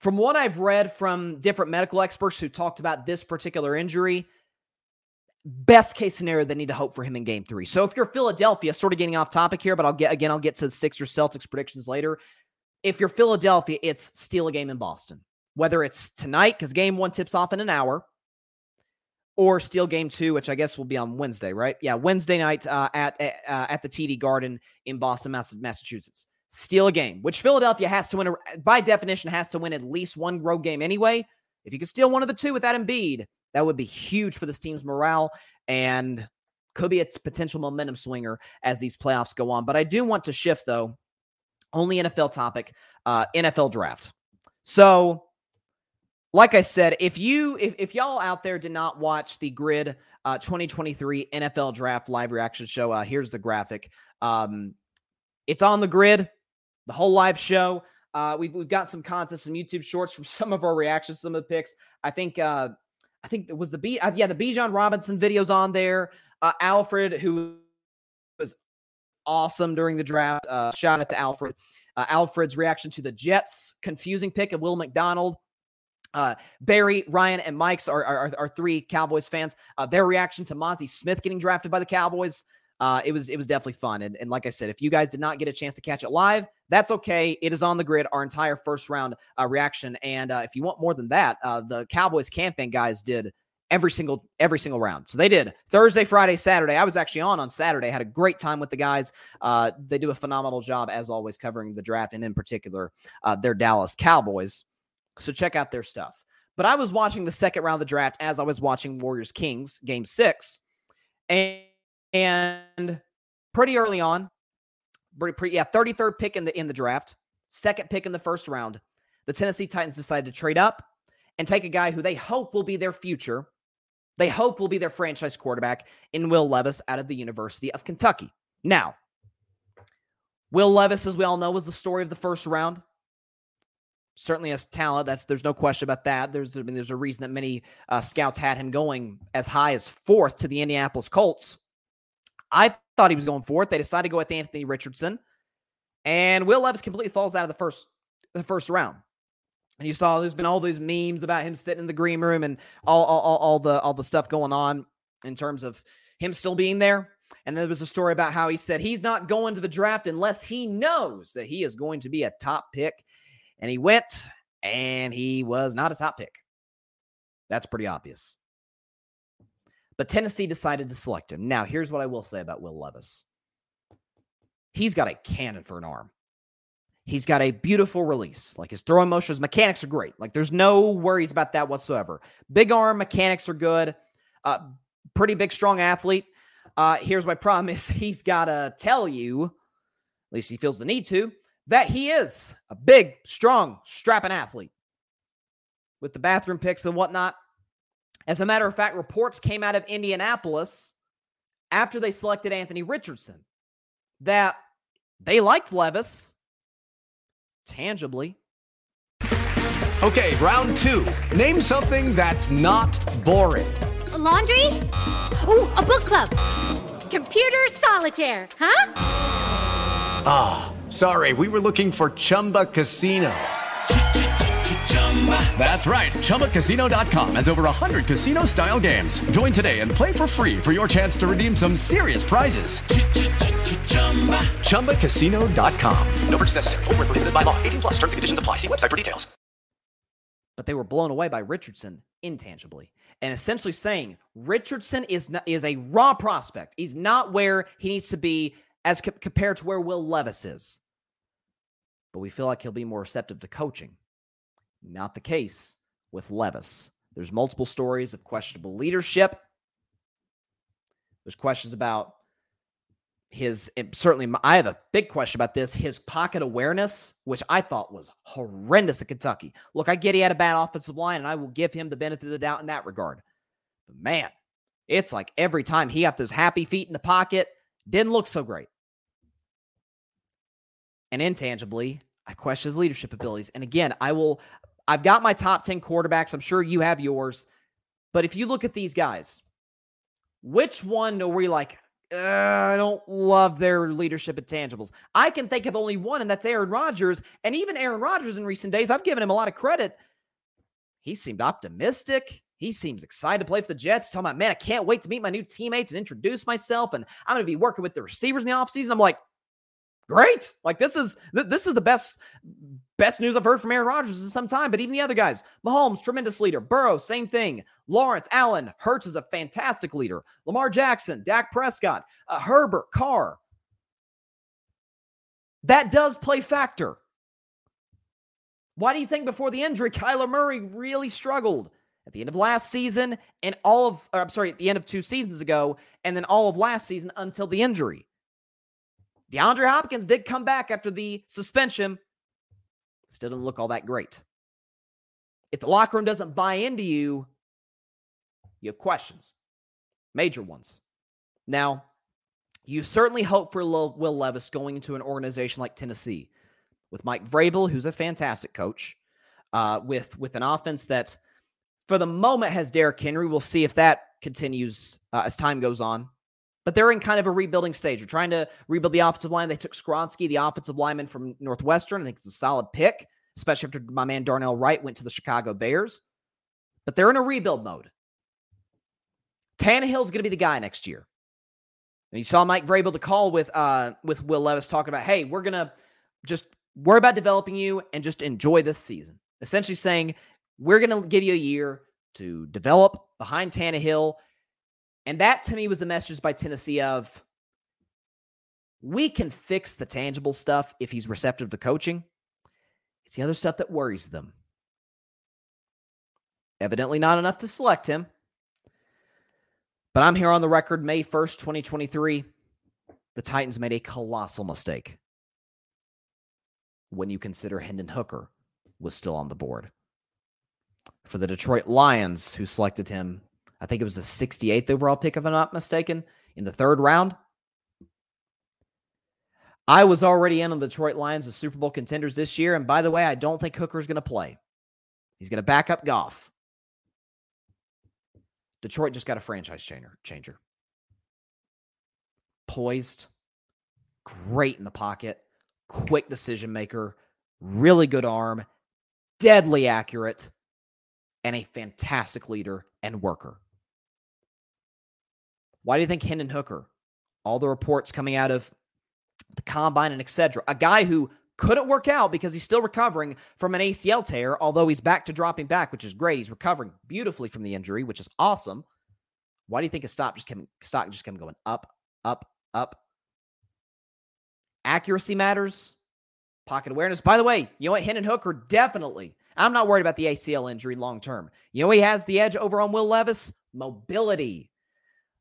From what I've read from different medical experts who talked about this particular injury, best case scenario, they need to hope for him in game three. So if you're Philadelphia, sort of getting off topic here, but I'll get, again, I'll get to the Sixers Celtics predictions later. If you're Philadelphia, it's steal a game in Boston, whether it's tonight, because game one tips off in an hour, or steal game two, which I guess will be on Wednesday, right? Yeah, Wednesday night uh, at, uh, at the T D Garden in Boston, Massachusetts. Steal a game, which Philadelphia has to win, a, by definition, has to win at least one road game anyway. If you could steal one of the two without Embiid, that would be huge for this team's morale and could be a potential momentum swinger as these playoffs go on. But I do want to shift, though, only N F L topic, uh, N F L draft. So, like I said, if you if, if y'all out there did not watch the Grid uh, twenty twenty-three N F L Draft live reaction show, uh, here's the graphic. Um, it's on the Grid, the whole live show. Uh, we've we've got some contests, some YouTube shorts from some of our reactions, some of the picks. I think uh, I think it was the B. Uh, yeah, the Bijan Robinson video's on there. Uh, Alfred, who was awesome during the draft. Uh, shout out to Alfred. Uh, Alfred's reaction to the Jets' confusing pick of Will McDonald. Uh, Barry, Ryan, and Mike's are are, are three Cowboys fans. Uh, their reaction to Mozzie Smith getting drafted by the Cowboys. Uh, it was it was definitely fun. And, and like I said, if you guys did not get a chance to catch it live, that's okay. It is on the Grid, our entire first round uh, reaction. And uh, if you want more than that, uh, the Cowboys campaign guys did every single every single round. So they did Thursday, Friday, Saturday. I was actually on on Saturday. Had a great time with the guys. Uh, they do a phenomenal job, as always, covering the draft, and in particular, uh, their Dallas Cowboys. So check out their stuff. But I was watching the second round of the draft as I was watching Warriors Kings game six. And... And pretty early on, pretty, pretty, yeah, thirty-third pick in the in the draft, second pick in the first round, the Tennessee Titans decided to trade up and take a guy who they hope will be their future. They hope will be their franchise quarterback in Will Levis out of the University of Kentucky. Now, Will Levis, as we all know, was the story of the first round. Certainly has talent. That's there's no question about that. There's I mean, there's a reason that many uh, scouts had him going as high as fourth to the Indianapolis Colts. I thought he was going for it. They decided to go with Anthony Richardson. And Will Levis completely falls out of the first the first round. And you saw there's been all these memes about him sitting in the green room and all all, all, all the all the stuff going on in terms of him still being there. And there was a story about how he said he's not going to the draft unless he knows that he is going to be a top pick. And he went, and he was not a top pick. That's pretty obvious. But Tennessee decided to select him. Now, here's what I will say about Will Levis. He's got a cannon for an arm. He's got a beautiful release. Like, his throwing motion, his mechanics are great. Like, there's no worries about that whatsoever. Big arm, mechanics are good. Uh, pretty big, strong athlete. Uh, here's my problem is he's got to tell you, at least he feels the need to, that he is a big, strong, strapping athlete. With the bathroom picks and whatnot, as a matter of fact, reports came out of Indianapolis after they selected Anthony Richardson that they liked Levis tangibly. Okay, round two. Name something that's not boring. A laundry? Ooh, a book club. Computer solitaire, huh? Ah, oh, sorry. We were looking for Chumba Casino. That's right. Chumba Casino dot com has over one hundred casino-style games. Join today and play for free for your chance to redeem some serious prizes. Chumba Casino dot com. No purchase necessary. Void where prohibited by law. eighteen plus terms and conditions apply. See website for details. But they were blown away by Richardson intangibly, and essentially saying Richardson is not, is a raw prospect. He's not where he needs to be as co- compared to where Will Levis is. But we feel like he'll be more receptive to coaching. Not the case with Levis. There's multiple stories of questionable leadership. There's questions about his, certainly I have a big question about this, his pocket awareness, which I thought was horrendous at Kentucky. Look, I get he had a bad offensive line, and I will give him the benefit of the doubt in that regard. But man, it's like every time he got those happy feet in the pocket, didn't look so great. And intangibly, I question his leadership abilities. And again, I will, I've got my top ten quarterbacks. I'm sure you have yours. But if you look at these guys, which one were you like, uh, I don't love their leadership intangibles? I can think of only one, and that's Aaron Rodgers. And even Aaron Rodgers in recent days, I've given him a lot of credit. He seemed optimistic. He seems excited to play for the Jets. Talking about, man, I can't wait to meet my new teammates and introduce myself. And I'm going to be working with the receivers in the offseason. I'm like, great. Like this is, th- this is the best, best news I've heard from Aaron Rodgers in some time. But even the other guys, Mahomes, tremendous leader. Burrow, same thing. Lawrence, Allen, Hurts is a fantastic leader. Lamar Jackson, Dak Prescott, uh, Herbert, Carr. That does play factor. Why do you think before the injury, Kyler Murray really struggled at the end of last season and all of, or, I'm sorry, at the end of two seasons ago and then all of last season until the injury? DeAndre Hopkins did come back after the suspension. Still didn't look all that great. If the locker room doesn't buy into you, you have questions. Major ones. Now, you certainly hope for Will Levis going into an organization like Tennessee with Mike Vrabel, who's a fantastic coach, uh, with, with an offense that, for the moment, has Derrick Henry. We'll see if that continues uh, as time goes on. But they're in kind of a rebuilding stage. They're trying to rebuild the offensive line. They took Skronsky, the offensive lineman from Northwestern. I think it's a solid pick, especially after my man Darnell Wright went to the Chicago Bears. But they're in a rebuild mode. Tannehill's going to be the guy next year. And you saw Mike Vrabel, the call with uh, with Will Levis, talking about, hey, we're going to just worry about developing you and just enjoy this season. Essentially saying, we're going to give you a year to develop behind Tannehill. And that, to me, was the message by Tennessee of, we can fix the tangible stuff if he's receptive to coaching. It's the other stuff that worries them. Evidently not enough to select him. But I'm here on the record, May first, twenty twenty-three. The Titans made a colossal mistake when you consider Hendon Hooker was still on the board. For the Detroit Lions, who selected him, I think it was the sixty-eighth overall pick, if I'm not mistaken, in the third round. I was already in on the Detroit Lions as Super Bowl contenders this year, and by the way, I don't think Hooker's going to play. He's going to back up Goff. Detroit just got a franchise changer. Poised, great in the pocket, quick decision maker, really good arm, deadly accurate, and a fantastic leader and worker. Why do you think Hendon Hooker, all the reports coming out of the combine and et cetera, a guy who couldn't work out because he's still recovering from an A C L tear, although he's back to dropping back, which is great. He's recovering beautifully from the injury, which is awesome. Why do you think his stock just kept, stock just kept going up, up, up? Accuracy matters. Pocket awareness. By the way, you know what? Hendon Hooker definitely, I'm not worried about the A C L injury long-term. You know he has the edge over on Will Levis? Mobility.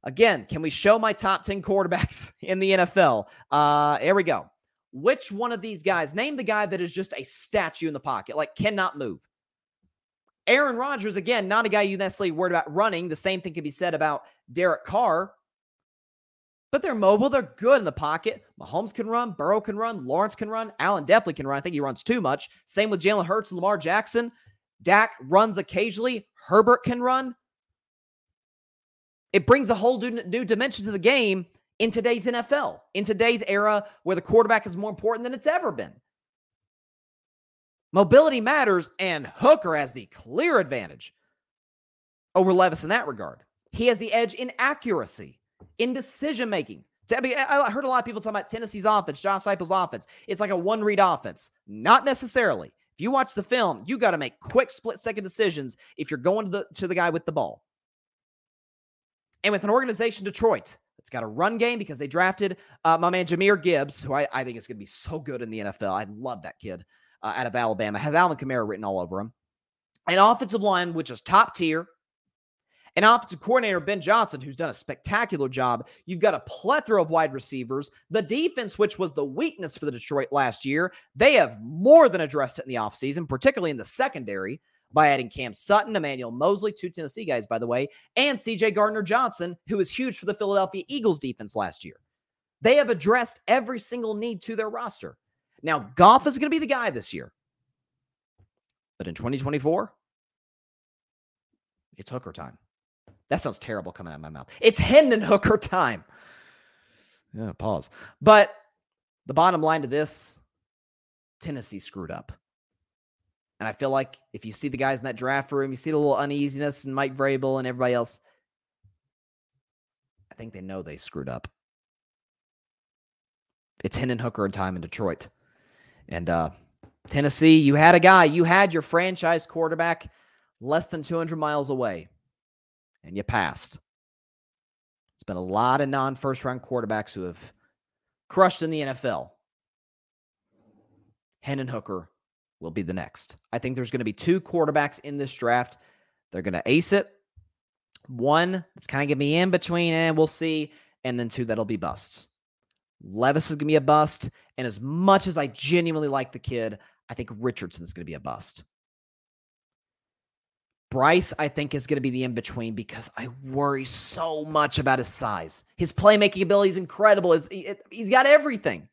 Again, can we show my top ten quarterbacks in the N F L? Uh, here we go. Which one of these guys, name the guy that is just a statue in the pocket, like cannot move. Aaron Rodgers, again, not a guy you necessarily worried about running. The same thing can be said about Derek Carr. But they're mobile. They're good in the pocket. Mahomes can run. Burrow can run. Lawrence can run. Allen definitely can run. I think he runs too much. Same with Jalen Hurts and Lamar Jackson. Dak runs occasionally. Herbert can run. It brings a whole new dimension to the game in today's N F L, in today's era where the quarterback is more important than it's ever been. Mobility matters, and Hooker has the clear advantage over Levis in that regard. He has the edge in accuracy, in decision-making. I mean, I heard a lot of people talking about Tennessee's offense, Josh Heupel's offense. It's like a one-read offense. Not necessarily. If you watch the film, you got to make quick split-second decisions if you're going to the, to the guy with the ball. And with an organization, Detroit, it's got a run game because they drafted uh, my man Jahmyr Gibbs, who I, I think is going to be so good in the N F L. I love that kid uh, out of Alabama. Has Alvin Kamara written all over him. An offensive line, which is top tier. An offensive coordinator, Ben Johnson, who's done a spectacular job. You've got a plethora of wide receivers. The defense, which was the weakness for the Detroit last year, they have more than addressed it in the offseason, particularly in the secondary, by adding Cam Sutton, Emmanuel Mosley, two Tennessee guys, by the way, and C J Gardner-Johnson, who was huge for the Philadelphia Eagles defense last year. They have addressed every single need to their roster. Now, Goff is going to be the guy this year. But in twenty twenty-four, it's Hooker time. That sounds terrible coming out of my mouth. It's Hendon Hooker time. Yeah, pause. But the bottom line to this, Tennessee screwed up. And I feel like if you see the guys in that draft room, you see the little uneasiness in Mike Vrabel and everybody else, I think they know they screwed up. It's Hendon Hooker in time in Detroit. And uh, Tennessee, you had a guy. You had your franchise quarterback less than two hundred miles away. And you passed. It's been a lot of non-first-round quarterbacks who have crushed in the N F L. Hendon Hooker will be the next. I think there's going to be two quarterbacks in this draft. They're going to ace it. One, it's kind of going to be in between, and we'll see. And then two, that'll be busts. Levis is going to be a bust. And as much as I genuinely like the kid, I think Richardson is going to be a bust. Bryce, I think, is going to be the in-between because I worry so much about his size. His playmaking ability is incredible. His, it, he's got everything.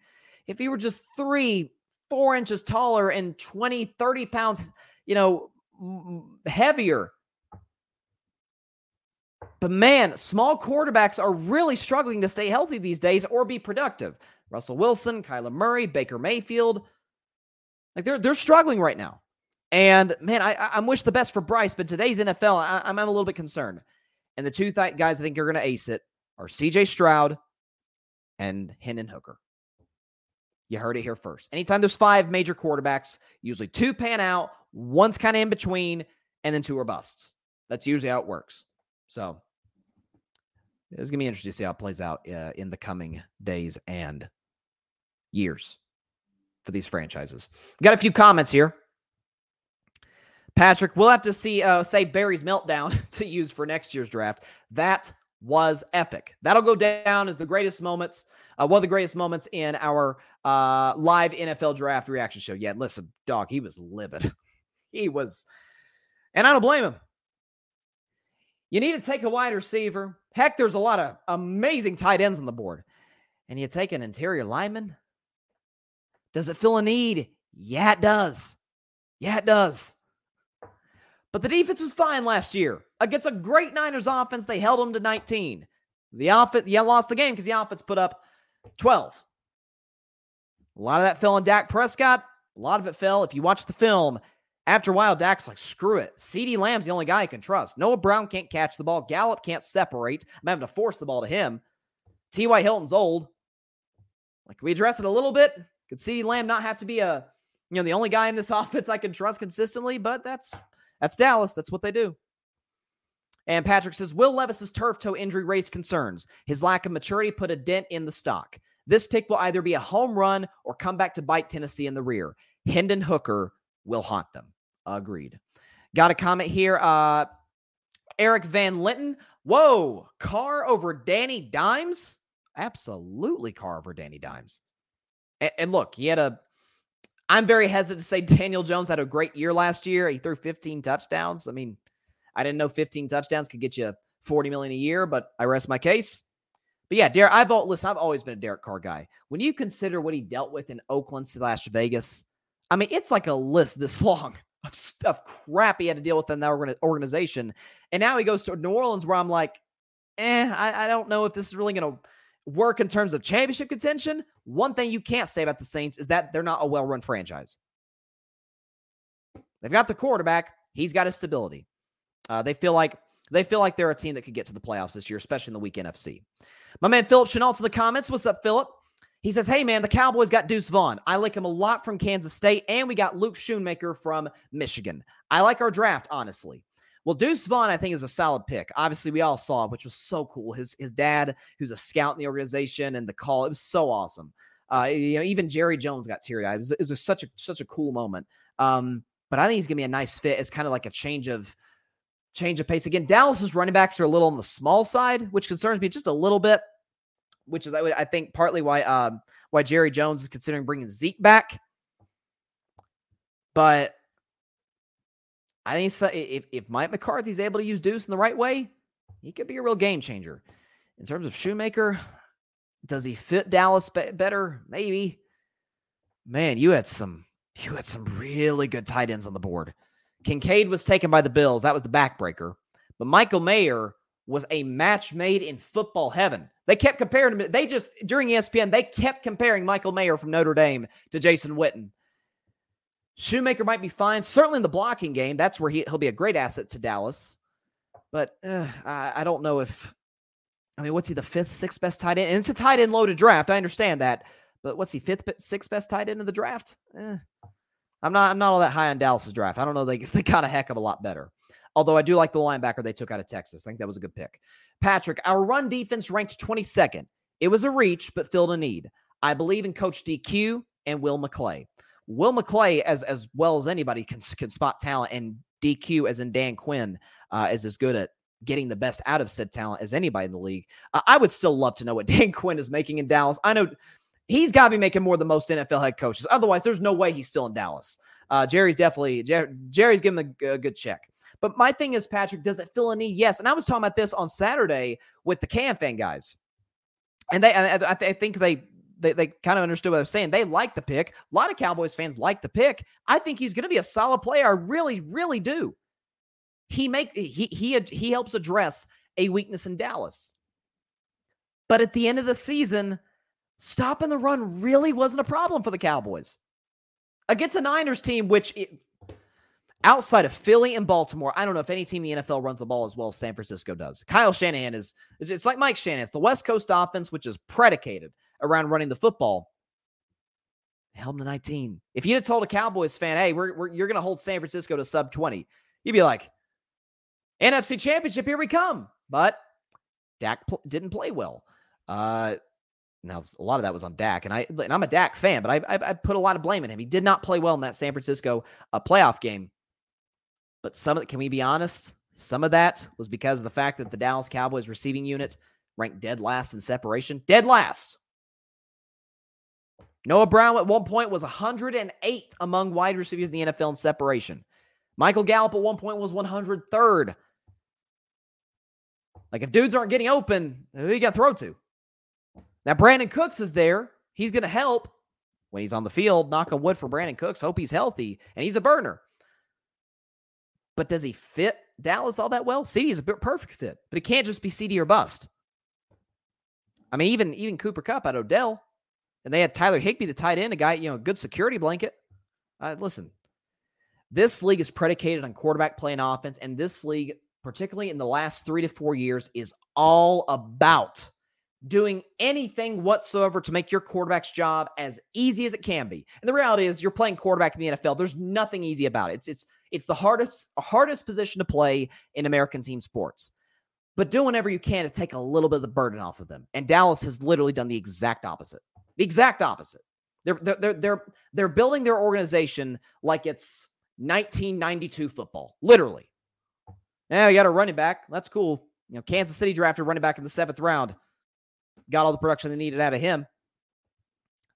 If he were just three, four inches taller and twenty, thirty pounds, you know, heavier. But man, small quarterbacks are really struggling to stay healthy these days or be productive. Russell Wilson, Kyler Murray, Baker Mayfield. Like they're, they're struggling right now. And, man, I, I wish the best for Bryce, but today's N F L, I, I'm a little bit concerned. And the two th- guys I think are going to ace it are C J. Stroud and Hendon Hooker. You heard it here first. Anytime there's five major quarterbacks, usually two pan out, one's kind of in between, and then two are busts. That's usually how it works. So it's going to be interesting to see how it plays out uh, in the coming days and years for these franchises. Got a few comments here. Patrick, we'll have to see, uh, say, Barry's meltdown to use for next year's draft. That was epic. That'll go down as the greatest moments, uh, one of the greatest moments in our uh, live N F L draft reaction show. Yeah, listen, dog, he was livid. He was, and I don't blame him. You need to take a wide receiver. Heck, there's a lot of amazing tight ends on the board. And you take an interior lineman? Does it fill a need? Yeah, it does. Yeah, it does. But the defense was fine last year. Against a great Niners offense, they held them to nineteen. The offense yeah, lost the game because the offense put up twelve. A lot of that fell on Dak Prescott. A lot of it fell. If you watch the film, after a while, Dak's like, screw it. CeeDee Lamb's the only guy I can trust. Noah Brown can't catch the ball. Gallup can't separate. I'm having to force the ball to him. T Y. Hilton's old. Like, can we address it a little bit? Could CeeDee Lamb not have to be a, you know, the only guy in this offense I can trust consistently? But that's... That's Dallas. That's what they do. And Patrick says, Will Levis's turf toe injury raised concerns. His lack of maturity put a dent in the stock. This pick will either be a home run or come back to bite Tennessee in the rear. Hendon Hooker will haunt them. Agreed. Got a comment here. Uh, Eric Van Linton. Whoa, Carr over Danny Dimes? Absolutely Carr over Danny Dimes. And, and look, he had a I'm very hesitant to say Daniel Jones had a great year last year. He threw fifteen touchdowns. I mean, I didn't know fifteen touchdowns could get you forty million dollars a year, but I rest my case. But yeah, Derek, I've listen, I've always been a Derek Carr guy. When you consider what he dealt with in Oakland slash Vegas, I mean, it's like a list this long of stuff crap he had to deal with in that organization. And now he goes to New Orleans where I'm like, eh, I, I don't know if this is really going to work in terms of championship contention, one thing you can't say about the Saints is that they're not a well-run franchise. They've got the quarterback. He's got his stability. Uh, they feel like they feel like they're a team that could get to the playoffs this year, especially in the weak N F C. My man Philip Chenault to the comments. What's up, Philip? He says, hey, man, the Cowboys got Deuce Vaughn. I like him a lot from Kansas State, and we got Luke Schoonmaker from Michigan. I like our draft, honestly. Well, Deuce Vaughn, I think, is a solid pick. Obviously, we all saw it, which was so cool. His his dad, who's a scout in the organization, and the call, it was so awesome. Uh, you know, even Jerry Jones got teary-eyed. It was, it was such a such a cool moment. Um, but I think he's going to be a nice fit. It's kind of like a change of change of pace. Again, Dallas's running backs are a little on the small side, which concerns me just a little bit, which is, I think, partly why uh, why Jerry Jones is considering bringing Zeke back. But I think if, if Mike McCarthy's able to use Deuce in the right way, he could be a real game changer. In terms of Shoemaker, does he fit Dallas be- better? Maybe. Man, you had some you had some really good tight ends on the board. Kincaid was taken by the Bills. That was the backbreaker. But Michael Mayer was a match made in football heaven. They kept comparing him. They just, during E S P N, they kept comparing Michael Mayer from Notre Dame to Jason Witten. Shoemaker might be fine. Certainly in the blocking game, that's where he, he'll be a great asset to Dallas. But uh, I, I don't know if, I mean, what's he, the fifth, sixth best tight end? And it's a tight end loaded draft. I understand that. But what's he, fifth, sixth best tight end in the draft? Eh. I'm not I'm not all that high on Dallas's draft. I don't know. They, they got a heck of a lot better. Although I do like the linebacker they took out of Texas. I think that was a good pick. Patrick, our run defense ranked twenty-second. It was a reach, but filled a need. I believe in Coach D Q and Will McClay. Will McClay, as as well as anybody, can, can spot talent, and D Q, as in Dan Quinn, uh, is as good at getting the best out of said talent as anybody in the league. Uh, I would still love to know what Dan Quinn is making in Dallas. I know he's got to be making more than most N F L head coaches. Otherwise, there's no way he's still in Dallas. Uh, Jerry's definitely Jer- Jerry's giving him a, a good check. But my thing is, Patrick, does it fill a need? Yes. And I was talking about this on Saturday with the Cam Fan guys. And they, I, I, th- I think they, they they kind of understood what I was saying. They like the pick. A lot of Cowboys fans like the pick. I think he's going to be a solid player. I really, really do. He make he he he helps address a weakness in Dallas. But at the end of the season, stopping the run really wasn't a problem for the Cowboys. Against a Niners team, which... It, outside of Philly and Baltimore, I don't know if any team in the N F L runs the ball as well as San Francisco does. Kyle Shanahan is, it's like Mike Shanahan. It's the West Coast offense, which is predicated around running the football. Held to nineteen. If you'd have told a Cowboys fan, hey, we're, we're, you're going to hold San Francisco to sub twenty, you'd be like, N F C Championship, here we come. But Dak pl- didn't play well. Uh, now, a lot of that was on Dak, and, I, and I'm a Dak fan, but I, I, I put a lot of blame on him. He did not play well in that San Francisco uh, playoff game. But some of it, can we be honest? Some of that was because of the fact that the Dallas Cowboys receiving unit ranked dead last in separation. Dead last. Noah Brown at one point was one hundred eighth among wide receivers in the N F L in separation. Michael Gallup at one point was one hundred third. Like, if dudes aren't getting open, who you got to throw to? Now, Brandon Cooks is there. He's going to help when he's on the field. Knock on wood for Brandon Cooks. Hope he's healthy. And he's a burner. But does he fit Dallas all that well? C D is a perfect fit, but it can't just be C D or bust. I mean, even even Cooper Kupp at Odell, and they had Tyler Higbee, the tight end, a guy, you know, good security blanket. Uh, listen, this league is predicated on quarterback play and offense, and this league, particularly in the last three to four years, is all about doing anything whatsoever to make your quarterback's job as easy as it can be. And the reality is, you're playing quarterback in the N F L. There's nothing easy about it. It's it's it's the hardest hardest position to play in American team sports. But do whatever you can to take a little bit of the burden off of them. And Dallas has literally done the exact opposite. The exact opposite. They're they're they're they're, they're building their organization like it's nineteen ninety-two football. Literally. Now, we got a running back. That's cool. You know, Kansas City drafted running back in the seventh round. Got all the production they needed out of him.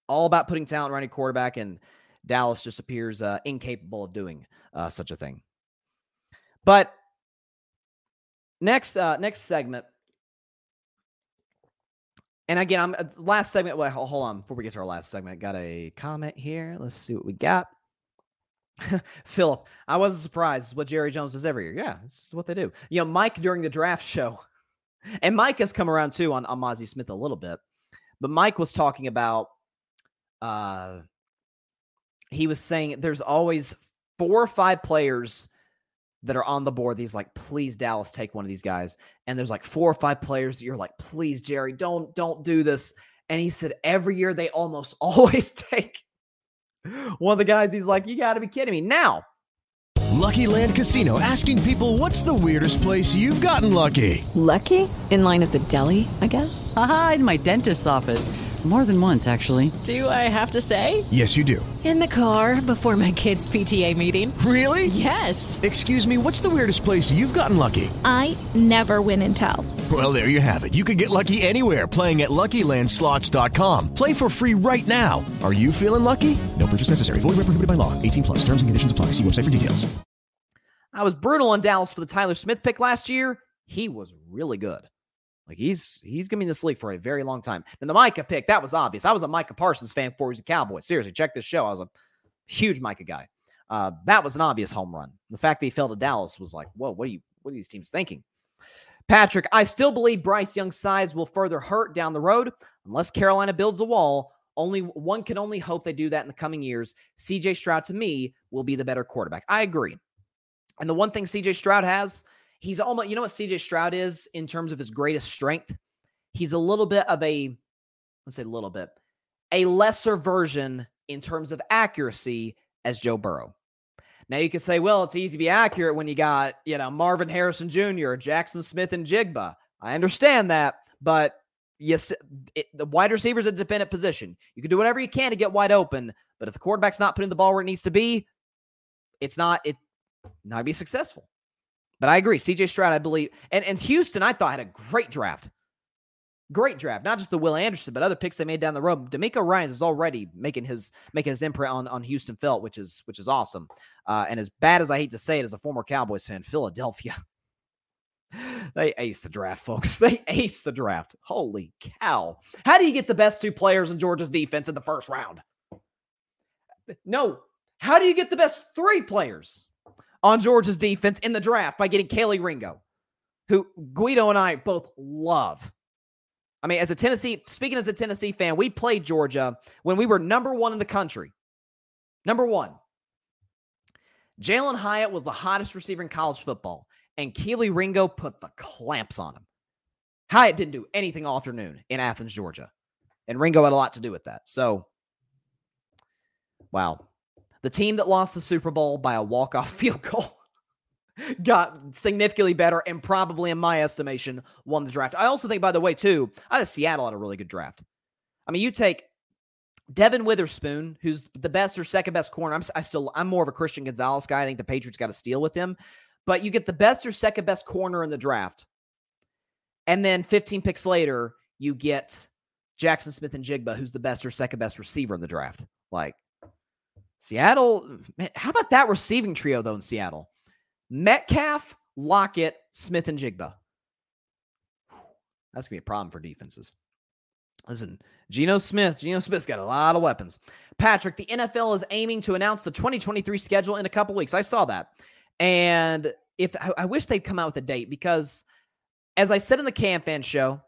All about putting talent around a quarterback, and Dallas just appears uh, incapable of doing uh, such a thing. But next uh, next segment, and again, I'm last segment. Wait, hold on before we get to our last segment. Got a comment here. Let's see what we got. Philip, I wasn't surprised. This is what Jerry Jones does every year. Yeah, this is what they do. You know, Mike during the draft show. And Mike has come around, too, on, on Mozzie Smith a little bit. But Mike was talking about, uh, he was saying there's always four or five players that are on the board. He's like, please, Dallas, take one of these guys. And there's like four or five players that you're like, please, Jerry, don't, don't do this. And he said every year they almost always take one of the guys. He's like, you got to be kidding me. Now, Lucky Land Casino, asking people, what's the weirdest place you've gotten lucky? Lucky? In line at the deli, I guess? Aha, in my dentist's office. More than once, actually. Do I have to say? Yes, you do. In the car before my kids' P T A meeting. Really? Yes. Excuse me, what's the weirdest place you've gotten lucky? I never win and tell. Well, there you have it. You can get lucky anywhere, playing at Lucky Land Slots dot com. Play for free right now. Are you feeling lucky? No purchase necessary. Void where prohibited by law. eighteen plus. Terms and conditions apply. See website for details. I was brutal on Dallas for the Tyler Smith pick last year. He was really good. Like, he's he's going to be in this league for a very long time. And the Micah pick, that was obvious. I was a Micah Parsons fan before he was a Cowboy. Seriously, check this show. I was a huge Micah guy. Uh, that was an obvious home run. The fact that he fell to Dallas was like, whoa, what are, you, what are these teams thinking? Patrick, I still believe Bryce Young's size will further hurt down the road unless Carolina builds a wall. Only one can only hope they do that in the coming years. C J. Stroud, to me, will be the better quarterback. I agree. And the one thing C J. Stroud has... He's almost, you know what C J Stroud is in terms of his greatest strength? He's a little bit of a, let's say a little bit, a lesser version in terms of accuracy as Joe Burrow. Now you could say, well, it's easy to be accurate when you got, you know, Marvin Harrison Junior or Jackson Smith and Jigba. I understand that, but yes, it, the wide receiver is a dependent position. You can do whatever you can to get wide open, but if the quarterback's not putting the ball where it needs to be, it's not, it not gonna be successful. But I agree. C J. Stroud, I believe. And, and Houston, I thought, had a great draft. Great draft. Not just the Will Anderson, but other picks they made down the road. D'Amico Ryans is already making his making his imprint on, on Houston felt, which is which is awesome. Uh, and as bad as I hate to say it, as a former Cowboys fan, Philadelphia, they aced the draft, folks. They aced the draft. Holy cow. How do you get the best two players in Georgia's defense in the first round? No. How do you get the best three players on Georgia's defense in the draft by getting Kaylee Ringo, who Guido and I both love? I mean, as a Tennessee, speaking as a Tennessee fan, we played Georgia when we were number one in the country. Number one. Jalen Hyatt was the hottest receiver in college football, and Kaylee Ringo put the clamps on him. Hyatt didn't do anything all afternoon in Athens, Georgia, and Ringo had a lot to do with that. So, wow. The team that lost the Super Bowl by a walk-off field goal got significantly better and probably, in my estimation, won the draft. I also think, by the way, too, I think Seattle had a really good draft. I mean, you take Devin Witherspoon, who's the best or second-best corner. I'm I still I'm more of a Christian Gonzalez guy. I think the Patriots got a steal with him. But you get the best or second-best corner in the draft, and then fifteen picks later, you get Jackson Smith and Jigba, who's the best or second-best receiver in the draft. Like, Seattle, man, how about that receiving trio, though, in Seattle? Metcalf, Lockett, Smith, and Jigba. That's going to be a problem for defenses. Listen, Geno Smith. Geno Smith's got a lot of weapons. Patrick, the N F L is aiming to announce the twenty twenty-three schedule in a couple weeks. I saw that. And if I, I wish they'd come out with a date because, as I said in the Cam Fan show,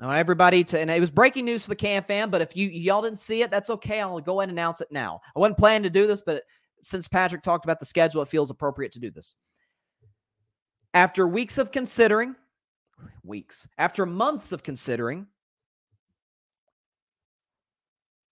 I want everybody to, and it was breaking news for the Cam Fan, but if you y'all didn't see it, that's okay. I'll go ahead and announce it now. I wasn't planning to do this, but since Patrick talked about the schedule, it feels appropriate to do this. After weeks of considering, weeks, after months of considering,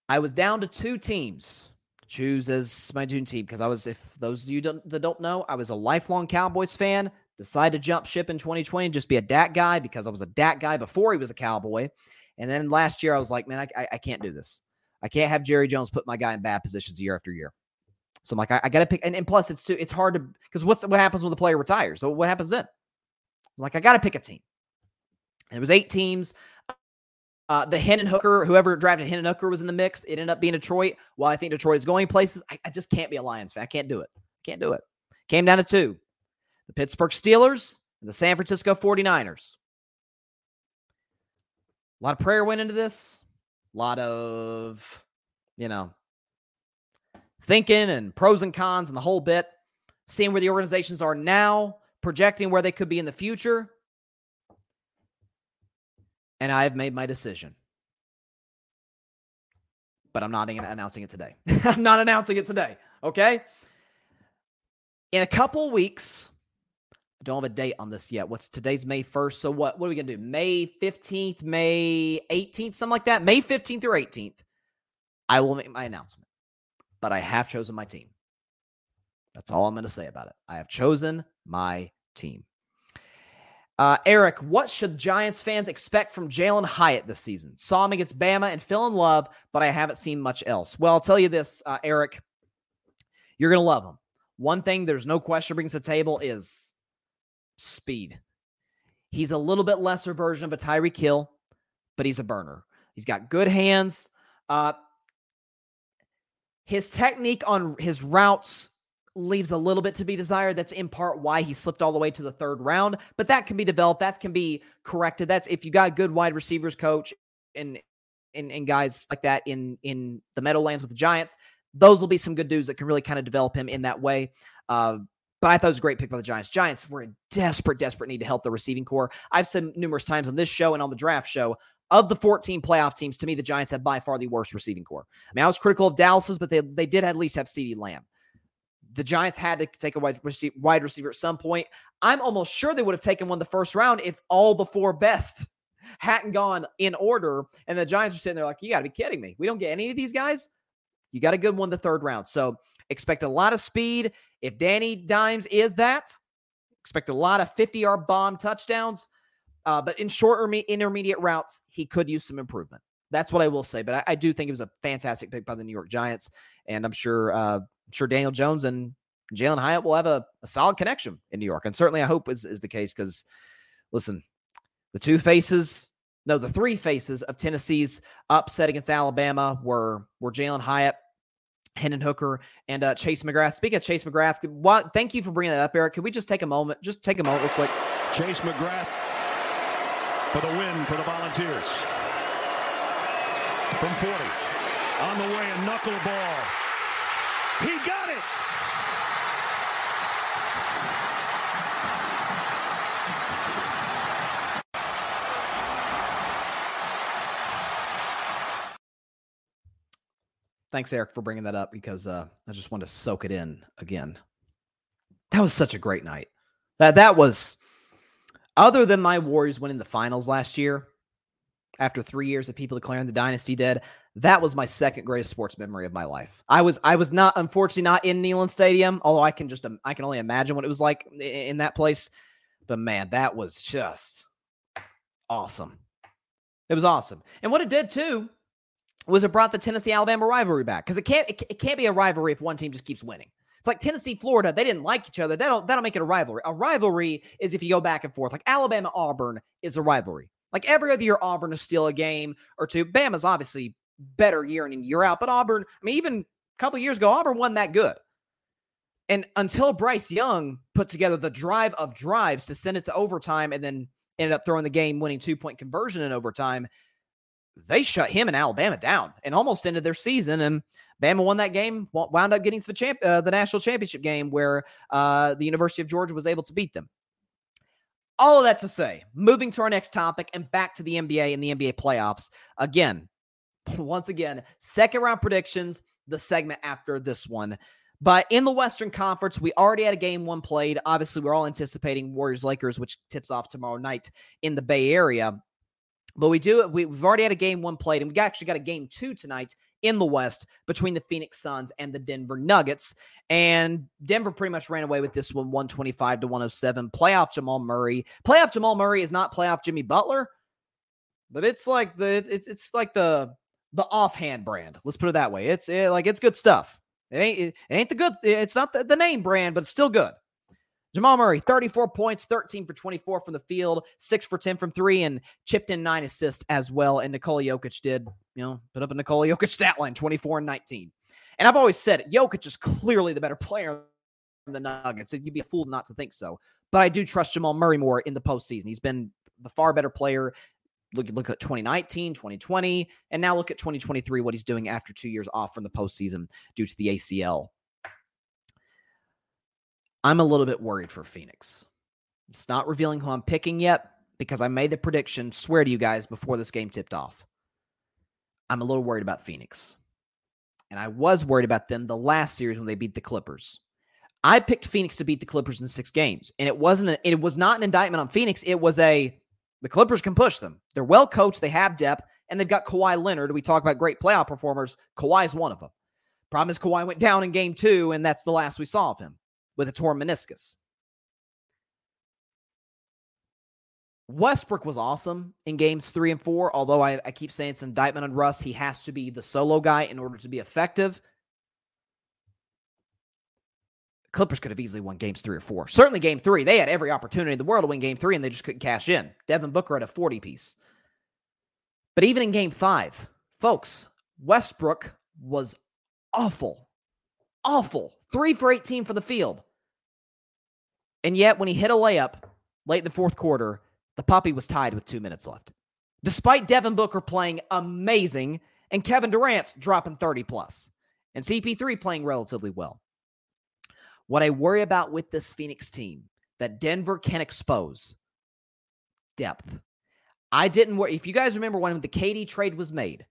I was down to two teams to choose as my June team because I was, if those of you don't, that don't know, I was a lifelong Cowboys fan. Decided to jump ship in twenty twenty and just be a Dak guy because I was a Dak guy before he was a Cowboy. And then last year I was like, man, I, I, I can't do this. I can't have Jerry Jones put my guy in bad positions year after year. So I'm like, I, I got to pick. And, and plus it's too, it's hard to, because what's what happens when the player retires? So what happens then? I'm like, I got to pick a team. And it was eight teams. Uh, the Hendon Hooker, whoever drafted Hendon Hooker was in the mix. It ended up being Detroit. While I think Detroit is going places, I, I just can't be a Lions fan. I can't do it. Can't do it. Came down to two. The Pittsburgh Steelers and the San Francisco forty-niners. A lot of prayer went into this. A lot of, you know, thinking and pros and cons and the whole bit. Seeing where the organizations are now, projecting where they could be in the future. And I have made my decision. but I'm not announcing it today. I'm not announcing it today, okay? In a couple weeks, I don't have a date on this yet. What's today's May first? So what, what are we going to do? May fifteenth, May eighteenth, something like that? May fifteenth or eighteenth, I will make my announcement. But I have chosen my team. That's all I'm going to say about it. I have chosen my team. Uh, Eric, what should Giants fans expect from Jalen Hyatt this season? Saw him against Bama and fell in love, but I haven't seen much else. Well, I'll tell you this, uh, Eric. You're going to love him. One thing there's no question brings to the table is speed. He's a little bit lesser version of a Tyreek Hill, but he's a burner. He's got good hands. Uh, his technique on his routes leaves a little bit to be desired. That's in part why he slipped all the way to the third round, but that can be developed. That can be corrected. That's if you got a good wide receivers coach and, and, and guys like that in, in the Meadowlands with the Giants, those will be some good dudes that can really kind of develop him in that way. Uh, but I thought it was a great pick by the Giants. Giants were in desperate, desperate need to help the receiving core. I've said numerous times on this show and on the draft show, of the fourteen playoff teams, to me, the Giants have by far the worst receiving core. I mean, I was critical of Dallas's, but they, they did at least have CeeDee Lamb. The Giants had to take a wide receiver at some point. I'm almost sure they would have taken one the first round if all the four best hadn't gone in order. And the Giants are sitting there like, you got to be kidding me. We don't get any of these guys. You got a good one the third round. So expect a lot of speed. If Danny Dimes is that, expect a lot of fifty-yard bomb touchdowns. Uh, but in short or intermediate routes, he could use some improvement. That's what I will say. But I, I do think it was a fantastic pick by the New York Giants. And I'm sure... Uh, I'm sure Daniel Jones and Jalen Hyatt will have a, a solid connection in New York. And certainly I hope is, is the case because, listen, the two faces, no, the three faces of Tennessee's upset against Alabama were, were Jalen Hyatt, Hendon Hooker, and uh, Chase McGrath. Speaking of Chase McGrath, what, thank you for bringing that up, Eric. Can we just take a moment? Just take a moment real quick. Chase McGrath for the win for the Volunteers. From forty. On the way, a knuckleball. He got it! Thanks, Eric, for bringing that up because uh, I just wanted to soak it in again. That was such a great night. That, that was, other than my Warriors winning the finals last year, after three years of people declaring the dynasty dead, that was my second greatest sports memory of my life. I was I was not, unfortunately, not in Neyland Stadium, although I can just I can only imagine what it was like in that place. But man, that was just awesome. It was awesome, and what it did too was it brought the Tennessee-Alabama rivalry back because it can't it, it can't be a rivalry if one team just keeps winning. It's like Tennessee-Florida; they didn't like each other. That'll that'll make it a rivalry. A rivalry is if you go back and forth. Like Alabama-Auburn is a rivalry. Like every other year, Auburn is still a game or two. Bama's obviously better year in and year out. But Auburn, I mean, even a couple of years ago, Auburn wasn't that good. And until Bryce Young put together the drive of drives to send it to overtime and then ended up throwing the game-winning two-point conversion in overtime, they shut him and Alabama down and almost ended their season. And Bama won that game, wound up getting to the, champ- uh, the national championship game where uh, the University of Georgia was able to beat them. All of that to say, moving to our next topic and back to the N B A and the N B A playoffs. Again, once again, second round predictions, the segment after this one. But in the Western Conference, we already had a game one played. Obviously, we're all anticipating Warriors-Lakers, which tips off tomorrow night in the Bay Area. But we do, we've already had a game one played, and we actually got a game two tonight in the West between the Phoenix Suns and the Denver Nuggets. And Denver pretty much ran away with this one, one twenty-five to one oh seven. Playoff Jamal Murray. Playoff Jamal Murray is not playoff Jimmy Butler, but it's like the it's it's like the the offhand brand. Let's put it that way. It's it, like it's good stuff. It ain't it, it ain't the good it's not the, the name brand, but it's still good. Jamal Murray, thirty-four points, thirteen for twenty-four from the field, six for ten from three, and chipped in nine assists as well. And Nikola Jokic did, you know, put up a Nikola Jokic stat line, twenty-four and nineteen. And I've always said it, Jokic is clearly the better player in the Nuggets. You'd be a fool not to think so. But I do trust Jamal Murray more in the postseason. He's been the far better player. Look, look at twenty nineteen, twenty twenty, and now look at twenty twenty-three, what he's doing after two years off from the postseason due to the A C L. I'm a little bit worried for Phoenix. It's not revealing who I'm picking yet because I made the prediction, swear to you guys, before this game tipped off. I'm a little worried about Phoenix. and I was worried about them the last series when they beat the Clippers. I picked Phoenix to beat the Clippers in six games, and it wasn't a, it was not an indictment on Phoenix. It was a, the Clippers can push them. They're well coached. They have depth, and they've got Kawhi Leonard. We talk about great playoff performers. Kawhi is one of them. Problem is Kawhi went down in game two, and that's the last we saw of him with a torn meniscus. Westbrook was awesome in games three and four, although I, I keep saying it's an indictment on Russ. He has to be the solo guy in order to be effective. Clippers could have easily won games three or four. Certainly game three. They had every opportunity in the world to win game three, and they just couldn't cash in. Devin Booker had a forty-piece. But even in game five, folks, Westbrook was awful. Awful. three for eighteen for the field. And yet, when he hit a layup late in the fourth quarter, the Poppy was tied with two minutes left. Despite Devin Booker playing amazing and Kevin Durant dropping thirty plus and C P three playing relatively well. What I worry about with this Phoenix team that Denver can expose, depth. I didn't worry. If you guys remember when the K D trade was made,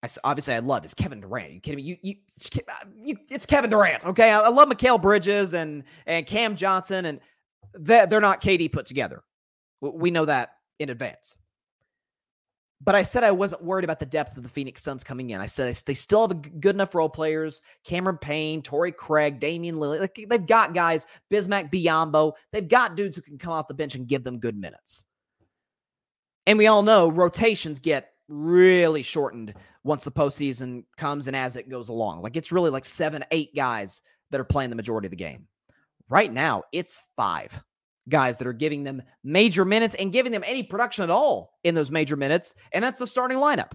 I, obviously I love it's Kevin Durant. Are you kidding me? You, you, it's, you, it's Kevin Durant, okay? I, I love Mikal Bridges and, and Cam Johnson, and they're, they're not K D put together. We know that in advance. But I said I wasn't worried about the depth of the Phoenix Suns coming in. I said they still have good enough role players. Cameron Payne, Torrey Craig, Damian Lillard. Like, they've got guys, Bismack Biyombo. They've got dudes who can come off the bench and give them good minutes. And we all know rotations get really shortened once the postseason comes and as it goes along. Like, it's really like seven, eight guys that are playing the majority of the game. Right now, it's five guys that are giving them major minutes and giving them any production at all in those major minutes, and that's the starting lineup.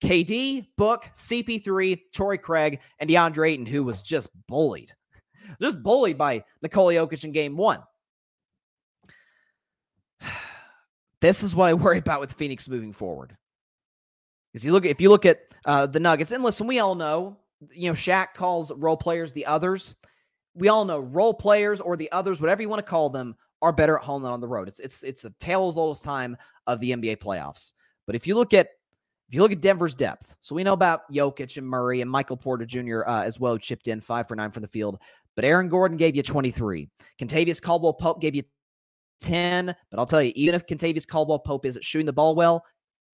K D, Book, C P three, Torrey Craig, and DeAndre Ayton, who was just bullied. Just bullied by Nikola Jokic in game one. This is what I worry about with Phoenix moving forward. Because you look, if you look at uh, the Nuggets, and listen, we all know, you know, Shaq calls role players the others. We all know role players or the others, whatever you want to call them, are better at home than on the road. It's it's it's a tale as old as time of the N B A playoffs. But if you look at if you look at Denver's depth, so we know about Jokic and Murray and Michael Porter Junior Uh, as well, chipped in five for nine from the field. But Aaron Gordon gave you twenty-three. Kentavious Caldwell-Pope gave you ten. But I'll tell you, even if Kentavious Caldwell-Pope isn't shooting the ball well,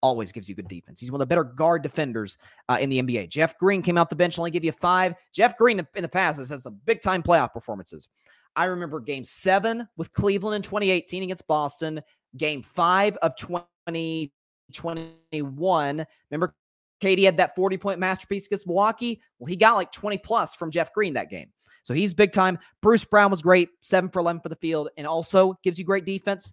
always gives you good defense. He's one of the better guard defenders uh, in the N B A. Jeff Green came out the bench, only gave you five. Jeff Green in the past has had some big-time playoff performances. I remember game seven with Cleveland in twenty eighteen against Boston, game five of twenty twenty-one. Remember, K D had that forty-point masterpiece against Milwaukee? Well, he got like twenty plus from Jeff Green that game. So he's big-time. Bruce Brown was great, seven for eleven for the field, and also gives you great defense.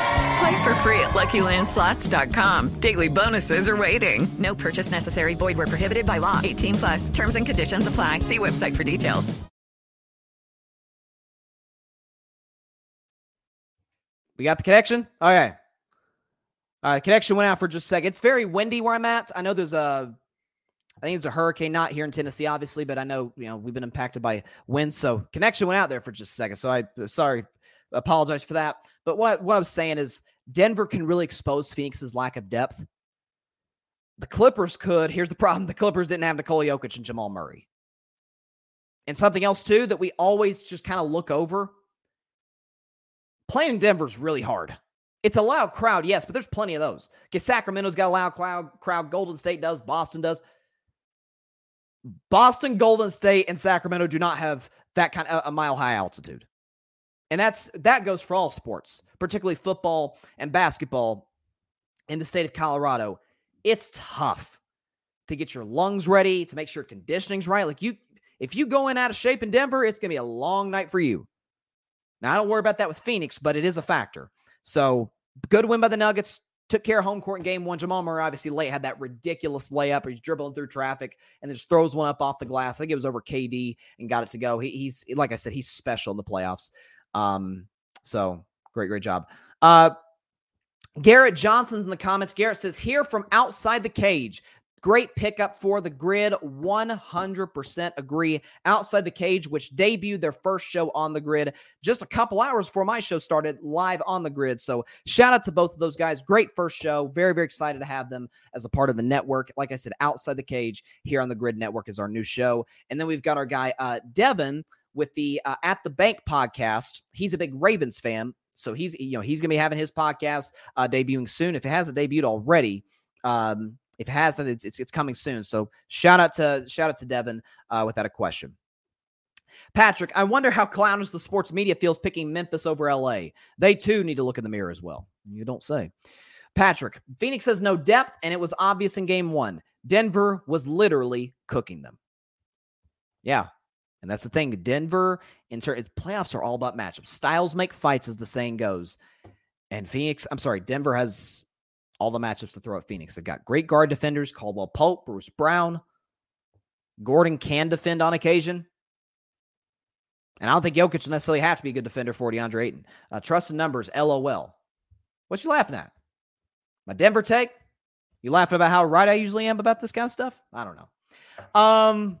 Play for free at Lucky Land Slots dot com. Daily bonuses are waiting. No purchase necessary. Void where prohibited by law. eighteen plus. Terms and conditions apply. See website for details. We got the connection? All right. All right, connection went out for just a second. It's very windy where I'm at. I know there's a, I think it's a hurricane, not here in Tennessee, obviously, but I know, you know, we've been impacted by winds. So connection went out there for just a second. So I, sorry, apologize for that. But what, what I was saying is Denver can really expose Phoenix's lack of depth. The Clippers could. Here's the problem. The Clippers didn't have Nikola Jokic and Jamal Murray. And something else, too, that we always just kind of look over. Playing in Denver's really hard. It's a loud crowd, yes, but there's plenty of those. Because Sacramento's got a loud crowd, crowd. Golden State does. Boston does. Boston, Golden State, and Sacramento do not have that kind of a mile-high altitude. And that's that goes for all sports, particularly football and basketball in the state of Colorado. It's tough to get your lungs ready, to make sure conditioning's right. Like you, if you go in out of shape in Denver, it's going to be a long night for you. Now, I don't worry about that with Phoenix, but it is a factor. So, good win by the Nuggets. Took care of home court in game one. Jamal Murray obviously late had that ridiculous layup. He's dribbling through traffic and then just throws one up off the glass. I think it was over K D and got it to go. He, he's, like I said, he's special in the playoffs. Um, So great, great job. Uh, Garrett Johnson's in the comments. Garrett says, here from outside the cage. Great pickup for the Grid. one hundred percent agree. Outside the Cage, which debuted their first show on the Grid just a couple hours before my show started live on the Grid. So shout out to both of those guys. Great first show. Very, very excited to have them as a part of the network. Like I said, Outside the Cage here on the Grid Network is our new show. And then we've got our guy, uh, Devin, with the uh, At the Bank podcast. He's a big Ravens fan. So he's, you know, he's going to be having his podcast uh, debuting soon. If it hasn't debuted already, um, If it hasn't, it's, it's it's coming soon. So shout out to shout out to Devin uh, without a question. Patrick, I wonder how clownish the sports media feels picking Memphis over L A. They too need to look in the mirror as well. You don't say. Patrick, Phoenix has no depth, and it was obvious in game one. Denver was literally cooking them. Yeah, and that's the thing. Denver, in ter- playoffs are all about matchups. Styles make fights, as the saying goes. And Phoenix, I'm sorry, Denver has all the matchups to throw at Phoenix. They've got great guard defenders, Caldwell Pope, Bruce Brown. Gordon can defend on occasion. And I don't think Jokic will necessarily have to be a good defender for DeAndre Ayton. Uh, trust in numbers, LOL. What you laughing at? My Denver take? You laughing about how right I usually am about this kind of stuff? I don't know. Um.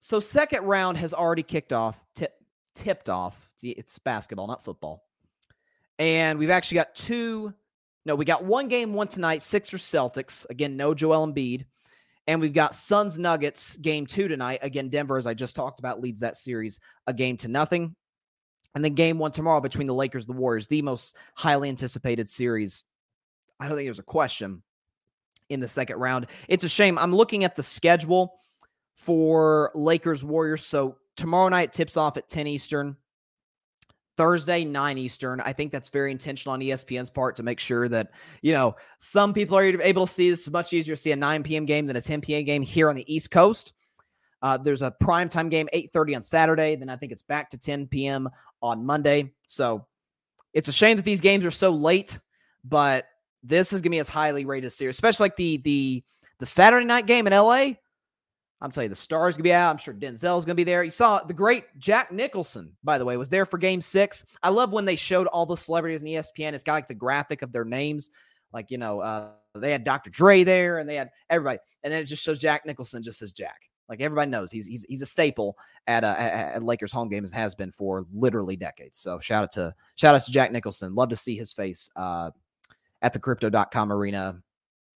So second round has already kicked off, tip, tipped off. It's, it's basketball, not football. And we've actually got two... No, we got one game, one tonight, Sixers Celtics. Again, no Joel Embiid. And we've got Suns Nuggets game two tonight. Again, Denver, as I just talked about, leads that series a game to nothing. And then game one tomorrow between the Lakers and the Warriors, the most highly anticipated series. I don't think there's a question in the second round. It's a shame. I'm looking at the schedule for Lakers Warriors. So tomorrow night tips off at ten Eastern. Thursday, nine Eastern. I think that's very intentional on E S P N's part to make sure that, you know, some people are able to see this. It's much easier to see a nine p.m. game than a ten p.m. game here on the East Coast. Uh, there's a primetime game, eight thirty on Saturday. Then I think it's back to ten p.m. on Monday. So it's a shame that these games are so late, but this is going to be as highly rated series, especially like the the the Saturday night game in L A. I'm telling you, the Star's going to be out. I'm sure Denzel's going to be there. You saw the great Jack Nicholson, by the way, was there for game six. I love when they showed all the celebrities in E S P N. It's got like the graphic of their names. Like, you know, uh, they had Doctor Dre there and they had everybody. And then it just shows Jack Nicholson just says Jack. Like everybody knows he's he's he's a staple at, uh, at Lakers home games and has been for literally decades. So shout out to shout out to Jack Nicholson. Love to see his face uh, at the crypto dot com arena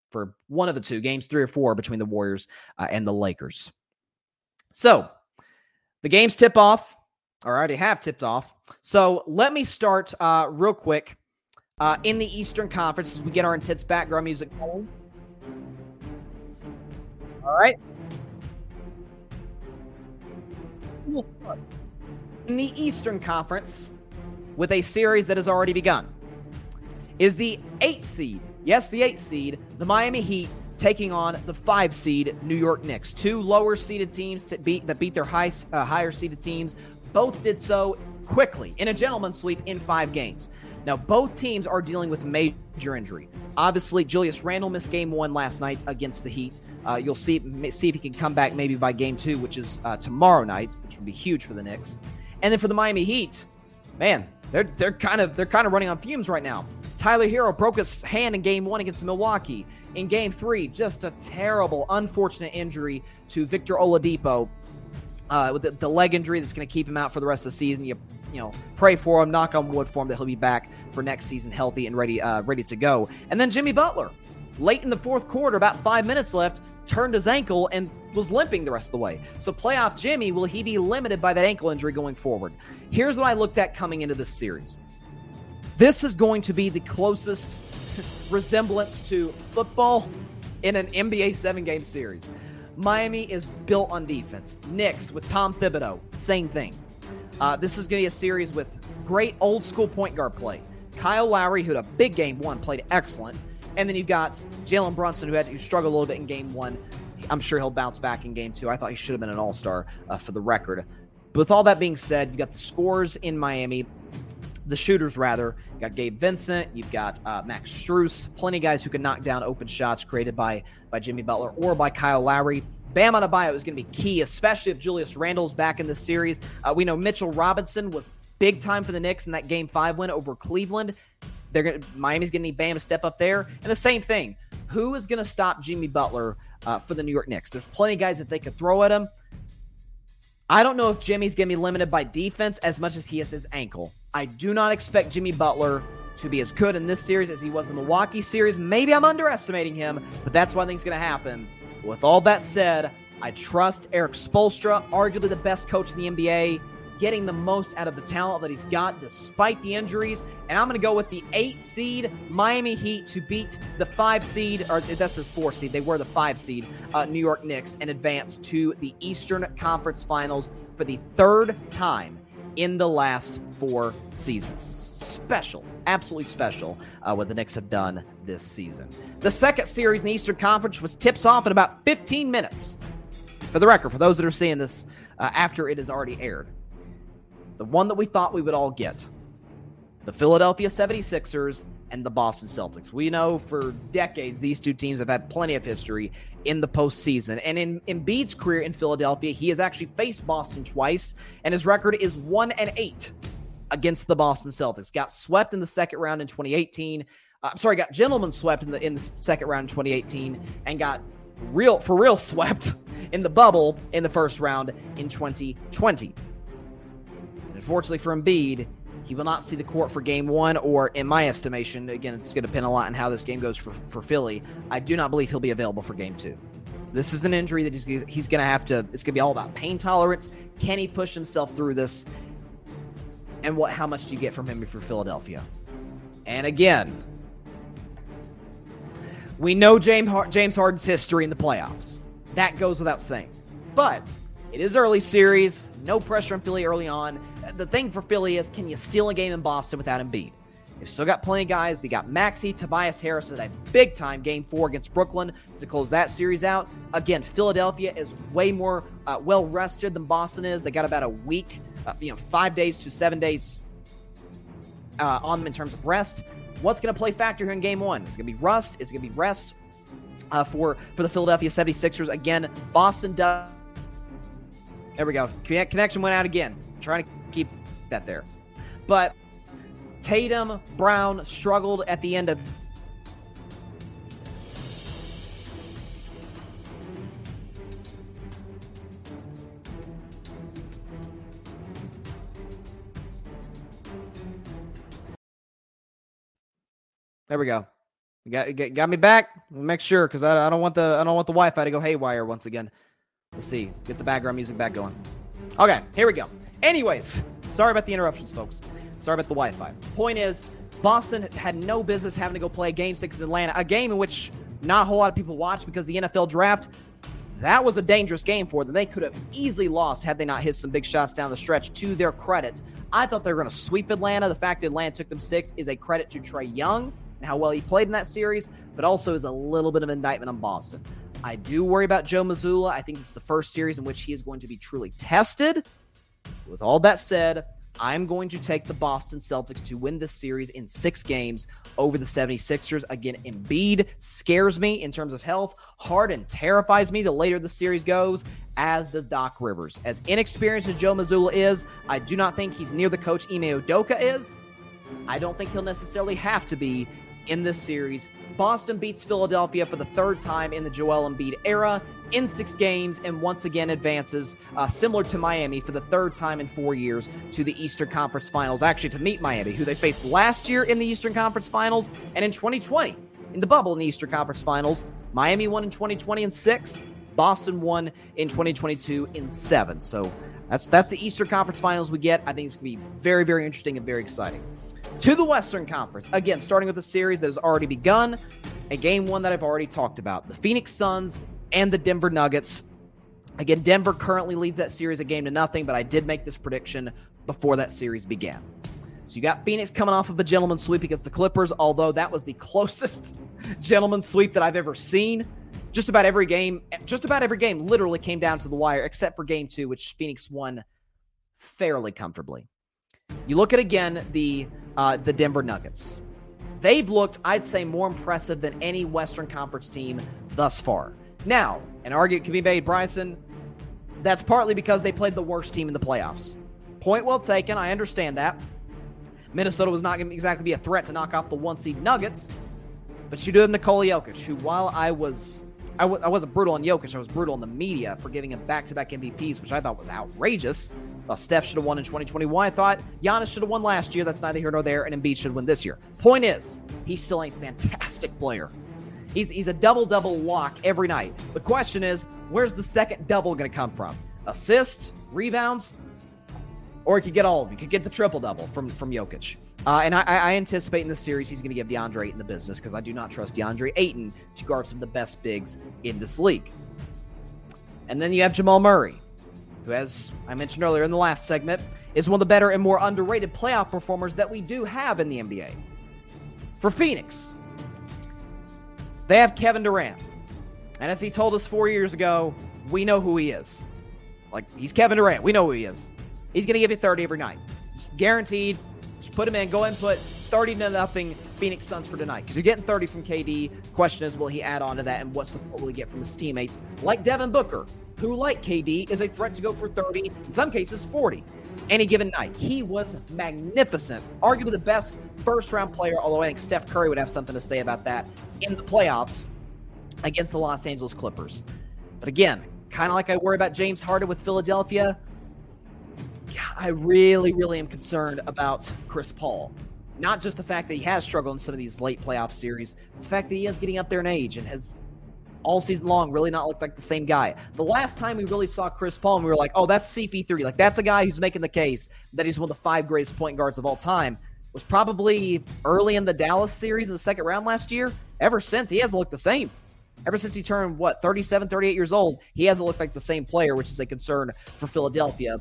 for one of the two games, three or four between the Warriors uh, and the Lakers. So the games tip off, or already have tipped off. So let me start uh, real quick uh, in the Eastern Conference as we get our intense background music going. All right. In the Eastern Conference, with a series that has already begun, is the eight seed. Yes, the eight seed, the Miami Heat, taking on the five seed New York Knicks. Two lower seeded teams that beat that beat their high, uh, higher seeded teams. Both did so quickly in a gentleman's sweep in five games. Now, both teams are dealing with major injury. Obviously, Julius Randle missed game one last night against the Heat. Uh, you'll see see if he can come back maybe by game two, which is uh, tomorrow night, which would be huge for the Knicks. And then for the Miami Heat, man, they're they're kind of they're kind of running on fumes right now. Tyler Hero broke his hand in game one against Milwaukee. In game three, just a terrible, unfortunate injury to Victor Oladipo uh, with the, the leg injury that's going to keep him out for the rest of the season. You you know, pray for him, knock on wood for him that he'll be back for next season healthy and ready uh, ready to go. And then Jimmy Butler, late in the fourth quarter, about five minutes left, turned his ankle and was limping the rest of the way. So playoff Jimmy, will he be limited by that ankle injury going forward? Here's what I looked at coming into this series. This is going to be the closest resemblance to football in an N B A seven-game series. Miami is built on defense. Knicks with Tom Thibodeau, same thing. Uh, this is going to be a series with great old-school point guard play. Kyle Lowry, who had a big game one, played excellent. And then you've got Jalen Brunson, who had to struggle a little bit in game one. I'm sure he'll bounce back in game two. I thought he should have been an all-star uh, for the record. But with all that being said, you've got the scorers in Miami. The shooters, rather. You've got Gabe Vincent. You've got uh, Max Strus. Plenty of guys who can knock down open shots created by, by Jimmy Butler or by Kyle Lowry. Bam Adebayo is going to be key, especially if Julius Randle's back in this series. Uh, we know Mitchell Robinson was Big time for the Knicks in that Game Five win over Cleveland. They're gonna, Miami's going to need Bam to step up there, and the same thing. Who is going to stop Jimmy Butler uh, for the New York Knicks? There's plenty of guys that they could throw at him. I don't know if Jimmy's going to be limited by defense as much as he is his ankle. I do not expect Jimmy Butler to be as good in this series as he was in the Milwaukee series. Maybe I'm underestimating him, but that's what I think is going to happen. With all that said, I trust Eric Spoelstra, arguably the best coach in the N B A, getting the most out of the talent that he's got despite the injuries. And I'm going to go with the eight seed Miami Heat to beat the five seed, or that's his four seed. They were the five seed uh, New York Knicks and advance to the Eastern Conference Finals for the third time in the last four seasons. Special, absolutely special uh, what the Knicks have done this season. The second series in the Eastern Conference was tips off in about fifteen minutes. For the record, for those that are seeing this uh, after it has already aired. The one that we thought we would all get. The Philadelphia seventy-sixers and the Boston Celtics. We know for decades these two teams have had plenty of history in the postseason. And in Embiid's career in Philadelphia, he has actually faced Boston twice, and his record is one and eight against the Boston Celtics. Got swept in the second round in twenty eighteen. Uh, I'm sorry, got gentlemen swept in the in the second round in twenty eighteen and got real for real swept in the bubble in the first round in twenty twenty. Unfortunately for Embiid, he will not see the court for game one, or in my estimation, again, it's going to depend a lot on how this game goes for, for Philly. I do not believe he'll be available for game two. This is an injury that he's, he's going to have to, it's going to be all about pain tolerance. Can he push himself through this? And what? How much do you get from him for Philadelphia? And again, we know James James Harden's history in the playoffs. That goes without saying. But it is early series, no pressure on Philly early on. The thing for Philly is, can you steal a game in Boston without Embiid? They've still got plenty of guys. They got Maxey, Tobias Harris in a big-time game four against Brooklyn to close that series out. Again, Philadelphia is way more uh, well-rested than Boston is. They got about a week, uh, you know, five days to seven days uh, on them in terms of rest. What's going to play factor here in game one? Is it going to be rust? Is it going to be rest uh, for, for the Philadelphia seventy-sixers? Again, Boston does... There we go. Connection went out again. I'm trying to keep that there. But Tatum, Brown struggled at the end of... There we go. Got, got me back? Make sure, because I, I don't want the I don't want the Wi-Fi to go haywire once again. Let's see. Get the background music back going. Okay, here we go. Anyways, sorry about the interruptions, folks. Sorry about the Wi-Fi. Point is, Boston had no business having to go play Game six in Atlanta, a game in which not a whole lot of people watched because the N F L draft, that was a dangerous game for them. They could have easily lost had they not hit some big shots down the stretch, to their credit. I thought they were going to sweep Atlanta. The fact that Atlanta took them six is a credit to Trae Young and how well he played in that series, but also is a little bit of indictment on Boston. I do worry about Joe Mazzulla. I think this is the first series in which he is going to be truly tested. With all that said, I'm going to take the Boston Celtics to win this series in six games over the seventy-sixers. Again, Embiid scares me in terms of health. Harden terrifies me the later the series goes, as does Doc Rivers. As inexperienced as Joe Mazzulla is, I do not think he's near the coach Ime Udoka is. I don't think he'll necessarily have to be in this series. Boston beats Philadelphia for the third time in the Joel Embiid era in six games, and once again advances, uh, similar to Miami, for the third time in four years to the Eastern Conference Finals, actually to meet Miami, who they faced last year in the Eastern Conference Finals, and in twenty twenty, in the bubble in the Eastern Conference Finals. Miami won in twenty twenty in six, Boston won in twenty twenty-two in seven. So that's, that's the Eastern Conference Finals we get. I think it's going to be very, very interesting and very exciting. To the Western Conference, again, starting with a series that has already begun, a game one that I've already talked about, the Phoenix Suns and the Denver Nuggets. Again, Denver currently leads that series a game to nothing, but I did make this prediction before that series began. So you got Phoenix coming off of a gentleman's sweep against the Clippers, although that was the closest gentleman's sweep that I've ever seen. Just about every game, just about every game literally came down to the wire, except for game two, which Phoenix won fairly comfortably. You look at, again, the uh, the Denver Nuggets. They've looked, I'd say, more impressive than any Western Conference team thus far. Now, an argument can be made, Bryson, that's partly because they played the worst team in the playoffs. Point well taken. I understand that. Minnesota was not going to exactly be a threat to knock off the one seed Nuggets, but you do have Nikola Jokic, who while I was, I, w- I wasn't brutal on Jokic, I was brutal on the media for giving him back-to-back M V Ps, which I thought was outrageous. Well, Steph should have won in twenty twenty-one. I thought Giannis should have won last year. That's neither here nor there, and Embiid should win this year. Point is, he's still a fantastic player. He's, he's a double-double lock every night. The question is, where's the second double going to come from? Assists, rebounds, or he could get all of them. He could get the triple-double from, from Jokic. Uh, and I, I anticipate in this series he's going to give DeAndre Ayton the business because I do not trust DeAndre Ayton to guard some of the best bigs in this league. And then you have Jamal Murray, who, as I mentioned earlier in the last segment, is one of the better and more underrated playoff performers that we do have in the N B A. For Phoenix, they have Kevin Durant. And as he told us four years ago, we know who he is. Like, he's Kevin Durant. We know who he is. He's going to give you thirty every night. It's guaranteed. Just put him in. Go ahead and put thirty to nothing Phoenix Suns for tonight. Because you're getting thirty from K D. Question is, will he add on to that? And what support will he get from his teammates? Like Devin Booker, who, like K D, is a threat to go for thirty, in some cases forty, any given night. He was magnificent. Arguably the best first-round player, although I think Steph Curry would have something to say about that in the playoffs against the Los Angeles Clippers. But again, kind of like I worry about James Harden with Philadelphia, I really, really am concerned about Chris Paul. Not just the fact that he has struggled in some of these late playoff series, it's the fact that he is getting up there in age and has all season long really not looked like the same guy. The last time we really saw Chris Paul and we were like, oh, that's C P three. Like, that's a guy who's making the case that he's one of the five greatest point guards of all time. Was probably early in the Dallas series in the second round last year. Ever since, he hasn't looked the same. Ever since he turned, what, thirty-seven, thirty-eight years old, he hasn't looked like the same player, which is a concern for Philadelphia.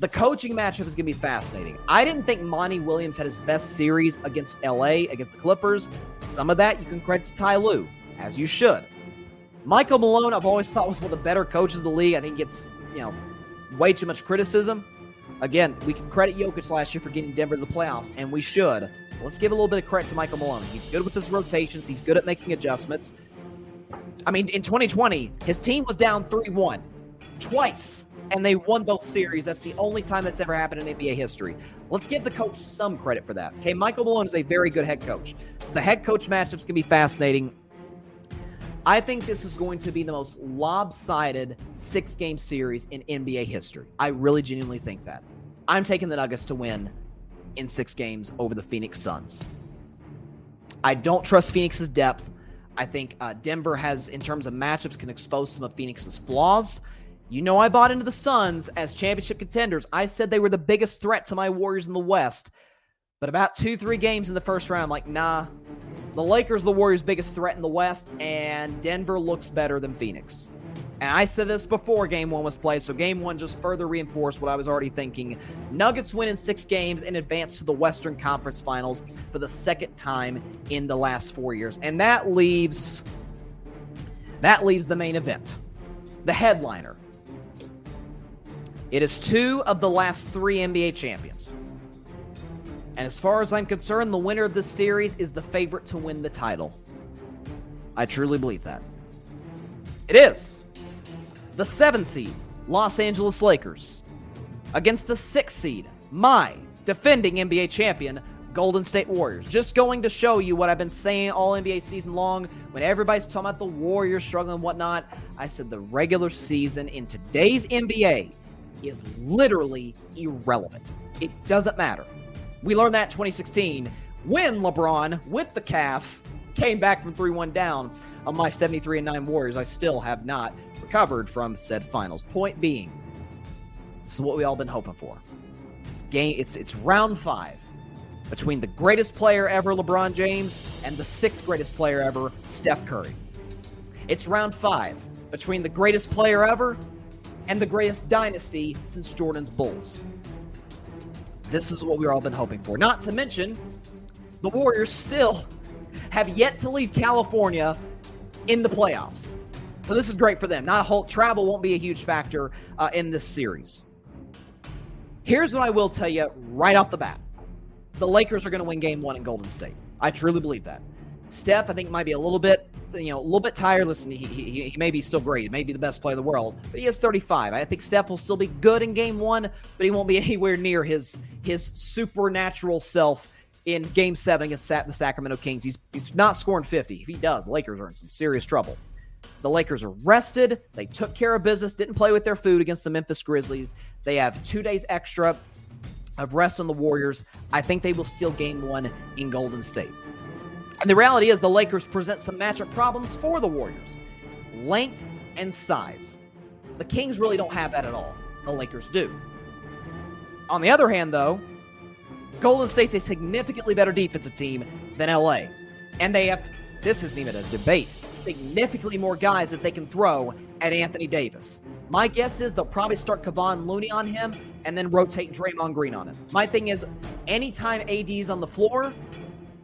The coaching matchup is going to be fascinating. I didn't think Monty Williams had his best series against L A, against the Clippers. Some of that you can credit to Ty Lue, as you should. Michael Malone, I've always thought, was one of the better coaches of the league. I think he gets, you know, way too much criticism. Again, we can credit Jokic last year for getting Denver to the playoffs, and we should. But let's give a little bit of credit to Michael Malone. He's good with his rotations. He's good at making adjustments. I mean, in twenty twenty, his team was down three one twice. And they won both series. That's the only time that's ever happened in N B A history. Let's give the coach some credit for that. Okay, Michael Malone is a very good head coach. So the head coach matchups can be fascinating. I think this is going to be the most lopsided six-game series in N B A history. I really genuinely think that. I'm taking the Nuggets to win in six games over the Phoenix Suns. I don't trust Phoenix's depth. I think uh, Denver has, in terms of matchups, can expose some of Phoenix's flaws. You know I bought into the Suns as championship contenders. I said they were the biggest threat to my Warriors in the West. But about two, three games in the first round, I'm like, nah. The Lakers, the Warriors' biggest threat in the West, and Denver looks better than Phoenix. And I said this before Game one was played, so Game one just further reinforced what I was already thinking. Nuggets win in six games and advance to the Western Conference Finals for the second time in the last four years. And that leaves, that leaves the main event, the headliner. It is two of the last three N B A champions. And as far as I'm concerned, the winner of this series is the favorite to win the title. I truly believe that. It is the seven seed, Los Angeles Lakers, against the six seed, my defending N B A champion, Golden State Warriors. Just going to show you what I've been saying all N B A season long. When everybody's talking about the Warriors struggling and whatnot, I said the regular season in today's N B A is literally irrelevant. It doesn't matter. We learned that in twenty sixteen when LeBron, with the Cavs, came back from three one down on my seventy-three and nine Warriors. I still have not recovered from said finals. Point being, this is what we all been hoping for. It's game. It's it's round five between the greatest player ever, LeBron James, and the sixth greatest player ever, Steph Curry. It's round five between the greatest player ever and the greatest dynasty since Jordan's Bulls. This is what we've all been hoping for. Not to mention, the Warriors still have yet to leave California in the playoffs. So this is great for them. Not a whole travel won't be a huge factor uh, in this series. Here's what I will tell you right off the bat. The Lakers are going to win game one in Golden State. I truly believe that. Steph, I think, might be a little bit you know, a little bit tired. Listen, he, he, he may be still great. He may be the best player in the world, but he is thirty-five. I think Steph will still be good in game one, but he won't be anywhere near his his supernatural self in game seven against the Sacramento Kings. He's, he's not scoring fifty. If he does, the Lakers are in some serious trouble. The Lakers are rested. They took care of business, didn't play with their food against the Memphis Grizzlies. They have two days extra of rest on the Warriors. I think they will steal game one in Golden State. And the reality is the Lakers present some matchup problems for the Warriors. Length and size. The Kings really don't have that at all. The Lakers do. On the other hand, though, Golden State's a significantly better defensive team than L A. And they have, this isn't even a debate, significantly more guys that they can throw at Anthony Davis. My guess is they'll probably start Kevon Looney on him and then rotate Draymond Green on him. My thing is, anytime A D's on the floor,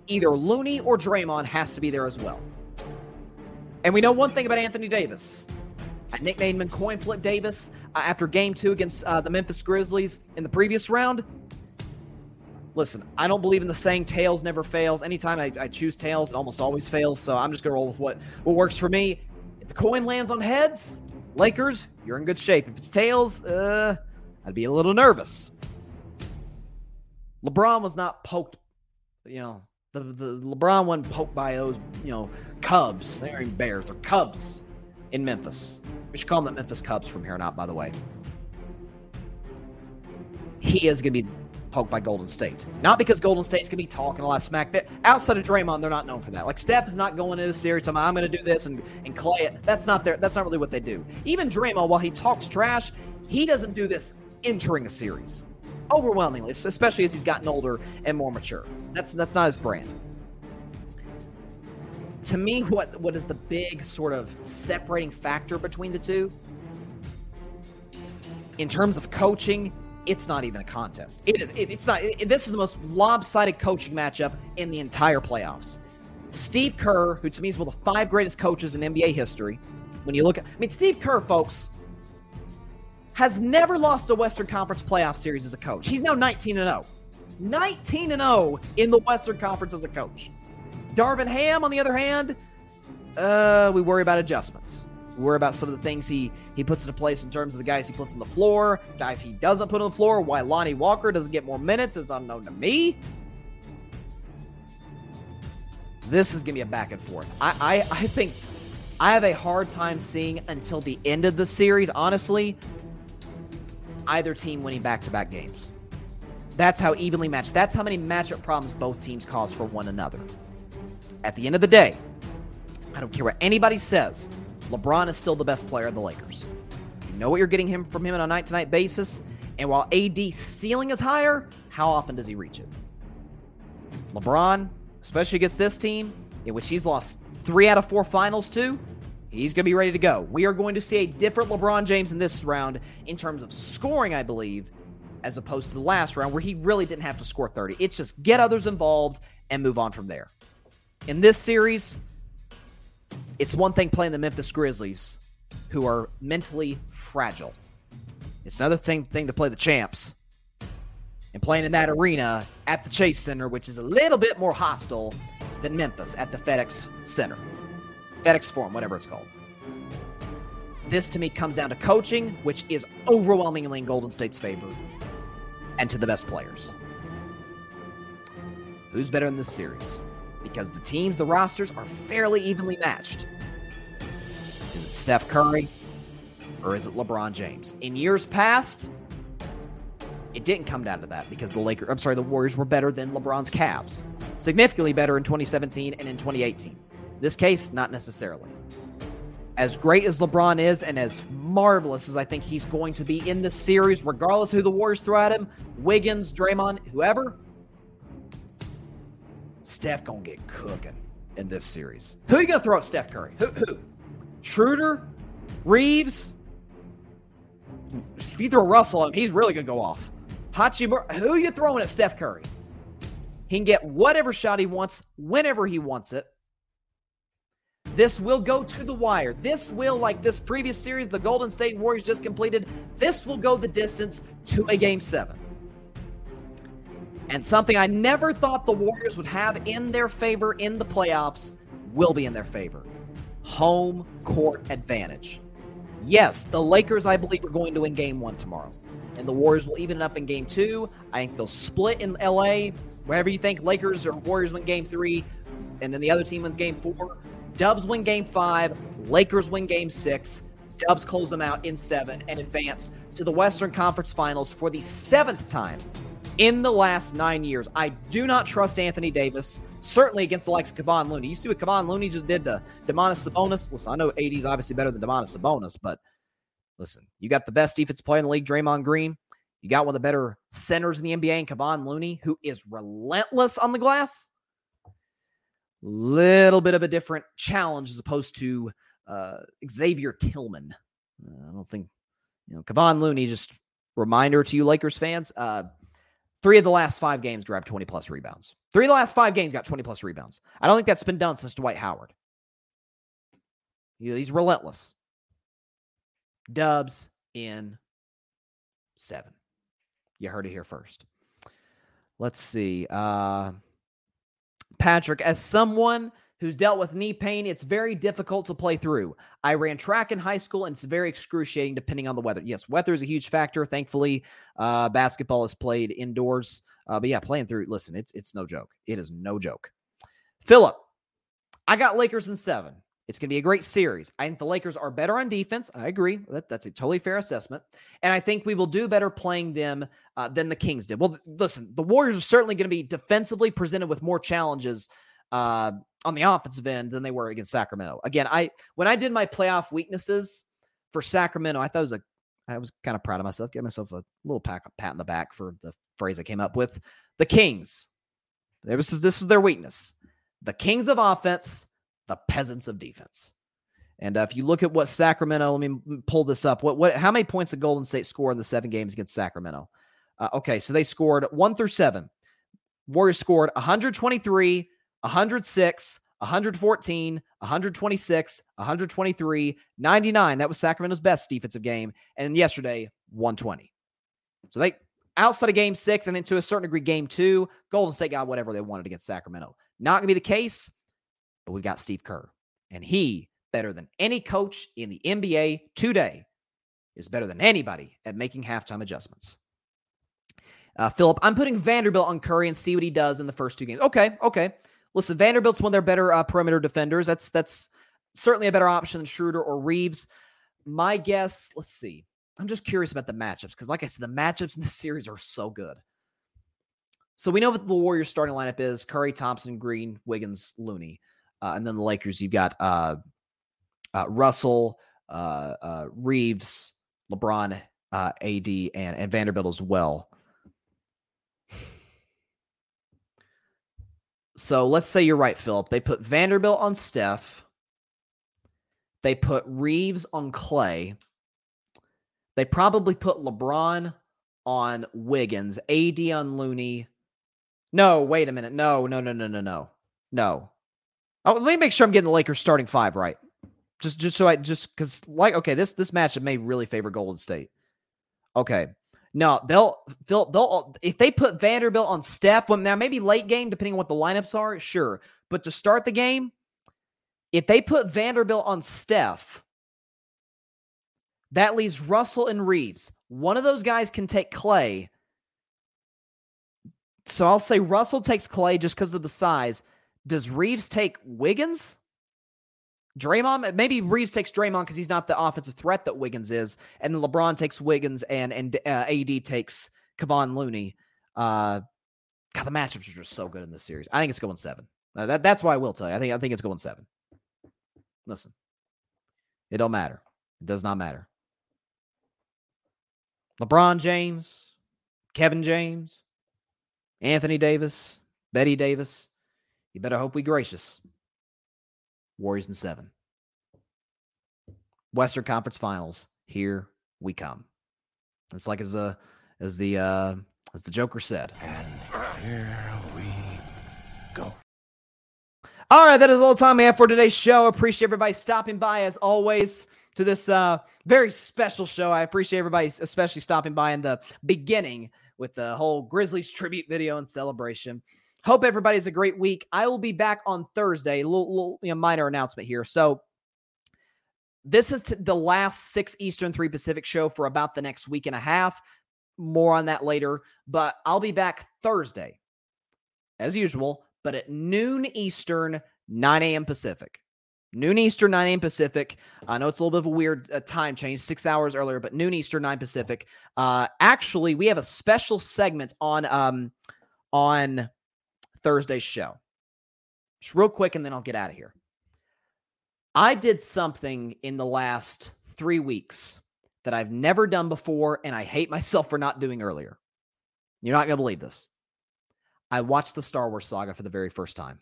either Looney or Draymond has to be there as well. And we know one thing about Anthony Davis. I nicknamed him Coin Flip Davis uh, after game two against uh, the Memphis Grizzlies in the previous round. Listen, I don't believe in the saying tails never fails. Anytime I, I choose tails, it almost always fails. So I'm just going to roll with what, what works for me. If the coin lands on heads, Lakers, you're in good shape. If it's tails, uh, I'd be a little nervous. LeBron was not poked, you know, the, the LeBron wasn't poked by those, you know, Cubs. They aren't Bears. They're Cubs in Memphis. We should call them the Memphis Cubs from here on out, by the way. He is going to be poked by Golden State. Not because Golden State's going to be talking a lot of smack. They're, outside of Draymond, they're not known for that. Like, Steph is not going into a series talking, I'm going to do this, and, and Klay it. That's not their, that's not really what they do. Even Draymond, while he talks trash, he doesn't do this entering a series. Overwhelmingly, especially as he's gotten older and more mature. That's that's not his brand. To me, what what is the big sort of separating factor between the two? In terms of coaching, it's not even a contest. It is. It, it's not. It, this is the most lopsided coaching matchup in the entire playoffs. Steve Kerr, who to me is one of the five greatest coaches in N B A history. When you look at, I mean, Steve Kerr, folks, has never lost a Western Conference playoff series as a coach. He's now nineteen and oh. nineteen and oh in the Western Conference as a coach. Darvin Ham, on the other hand, uh, we worry about adjustments. We worry about some of the things he, he puts into place in terms of the guys he puts on the floor, guys he doesn't put on the floor, why Lonnie Walker doesn't get more minutes is unknown to me. This is going to be a back and forth. I, I I think I have a hard time seeing until the end of the series, honestly, either team winning back-to-back games. That's how evenly matched. That's how many matchup problems both teams cause for one another. At the end of the day, I don't care what anybody says, LeBron is still the best player of the Lakers. You know what you're getting him from him on a night-to-night basis, and while A D's ceiling is higher, how often does he reach it? LeBron, especially against this team, in which he's lost three out of four finals to, he's going to be ready to go. We are going to see a different LeBron James in this round in terms of scoring, I believe, as opposed to the last round where he really didn't have to score thirty. It's just get others involved and move on from there. In this series, it's one thing playing the Memphis Grizzlies, who are mentally fragile. It's another thing, thing to play the champs. And playing in that arena at the Chase Center, which is a little bit more hostile than Memphis at the FedEx Center. FedEx Forum, whatever it's called. This, to me, comes down to coaching, which is overwhelmingly in Golden State's favor, and to the best players. Who's better in this series? Because the teams, the rosters, are fairly evenly matched. Is it Steph Curry or is it LeBron James? In years past, it didn't come down to that because the Lakers, I'm sorry, the Warriors were better than LeBron's Cavs. Significantly better in twenty seventeen and in twenty eighteen. This case, not necessarily. As great as LeBron is and as marvelous as I think he's going to be in this series, regardless who the Warriors throw at him, Wiggins, Draymond, whoever, Steph gonna get cooking in this series. Who are you gonna throw at Steph Curry? Who? Who? Schroeder? Reeves? If you throw Russell at him, he's really gonna go off. Hachimura? Who are you throwing at Steph Curry? He can get whatever shot he wants, whenever he wants it. This will go to the wire. This will, like this previous series the Golden State Warriors just completed, this will go the distance to a game seven. And something I never thought the Warriors would have in their favor in the playoffs will be in their favor. home court advantage. Yes, the Lakers, I believe, are going to win game one tomorrow. And the Warriors will even it up in game two. I think they'll split in L A. Wherever you think Lakers or Warriors win game three, and then the other team wins game four. Dubs win game five. Lakers win game six. Dubs close them out in seven and advance to the Western Conference Finals for the seventh time in the last nine years. I do not trust Anthony Davis, certainly against the likes of Kevon Looney. You see what Kevon Looney just did to Domantas Sabonis? Listen, I know A D's obviously better than Domantas Sabonis, but listen, you got the best defensive player in the league, Draymond Green. You got one of the better centers in the N B A in Kevon Looney, who is relentless on the glass. Little bit of a different challenge as opposed to uh, Xavier Tillman. Uh, I don't think, you know, Kevon Looney, just reminder to you Lakers fans, uh, three of the last five games grabbed twenty-plus rebounds. Three of the last five games got twenty-plus rebounds. I don't think that's been done since Dwight Howard. You know, he's relentless. Dubs in seven. You heard it here first. Let's see. Uh, Patrick, as someone who's dealt with knee pain, it's very difficult to play through. I ran track in high school, and it's very excruciating depending on the weather. Yes, weather is a huge factor. Thankfully, uh, basketball is played indoors. Uh, but yeah, playing through, listen, it's it's no joke. It is no joke. Philip, I got Lakers in seven. It's going to be a great series. I think the Lakers are better on defense. I agree. That, that's a totally fair assessment. And I think we will do better playing them uh, than the Kings did. Well, th- listen, the Warriors are certainly going to be defensively presented with more challenges uh, on the offensive end than they were against Sacramento. Again, I when I did my playoff weaknesses for Sacramento, I thought it was a, I was kind of proud of myself. Gave myself a little pat, pat in the back for the phrase I came up with. The Kings. This is, this is their weakness. The Kings of offense, the peasants of defense. And uh, if you look at what Sacramento, let me pull this up. What, what, how many points did Golden State score in the seven games against Sacramento? Uh, okay, so they scored one through seven. Warriors scored one hundred twenty-three, one hundred six, one hundred fourteen, one hundred twenty-six, one hundred twenty-three, ninety-nine. That was Sacramento's best defensive game. And yesterday, one hundred twenty. So they, outside of game six and then to a certain degree, game two, Golden State got whatever they wanted against Sacramento. Not going to be the case. But we got Steve Kerr, and he, better than any coach in the N B A today, is better than anybody at making halftime adjustments. Uh, Philip, I'm putting Vanderbilt on Curry and see what he does in the first two games. Okay, okay. Listen, Vanderbilt's one of their better uh, perimeter defenders. That's that's certainly a better option than Schroeder or Reeves. My guess, let's see. I'm just curious about the matchups because, like I said, the matchups in this series are so good. So we know what the Warriors' starting lineup is: Curry, Thompson, Green, Wiggins, Looney. Uh, and then the Lakers, you've got uh, uh, Russell, uh, uh, Reeves, LeBron, uh, A D, and, and Vanderbilt as well. So let's say you're right, Philip. They put Vanderbilt on Steph. They put Reeves on Clay. They probably put LeBron on Wiggins, A D on Looney. No, wait a minute. No, no, no, no, no, no, no. Oh, let me make sure I'm getting the Lakers starting five right. Just just so I just because like okay, this this matchup may really favor Golden State. Okay. No, they'll they'll they'll if they put Vanderbilt on Steph, well, now maybe late game, depending on what the lineups are, sure. But to start the game, if they put Vanderbilt on Steph, that leaves Russell and Reeves. One of those guys can take Clay. So I'll say Russell takes Clay just because of the size. Does Reeves take Wiggins? Draymond? Maybe Reeves takes Draymond because he's not the offensive threat that Wiggins is. And then LeBron takes Wiggins and and uh, A D takes Kevon Looney. Uh, God, the matchups are just so good in this series. I think it's going seven. Uh, that that's why I will tell you. I think I think it's going seven. Listen, it don't matter. It does not matter. LeBron James, Kevin James, Anthony Davis, Betty Davis. You better hope we gracious. Warriors in seven. Western Conference Finals. Here we come. It's like as a as the uh, as the Joker said. And here we go. All right, that is all the time we have for today's show. Appreciate everybody stopping by as always to this uh, very special show. I appreciate everybody, especially stopping by in the beginning with the whole Grizzlies tribute video and celebration. Hope everybody has a great week. I will be back on Thursday. A little, little you know, minor announcement here. So This is the last six Eastern, three Pacific show for about the next week and a half. More on that later, but I'll be back Thursday as usual, but at noon Eastern, nine a.m. Pacific. Noon Eastern, nine a.m. Pacific. I know it's a little bit of a weird uh, time change, six hours earlier, but noon Eastern, nine Pacific. Uh, actually, we have a special segment on um, on Thursday's show. Just real quick, and then I'll get out of here. I did something in the last three weeks that I've never done before, and I hate myself for not doing earlier. You're not going to believe this. I watched the Star Wars saga for the very first time.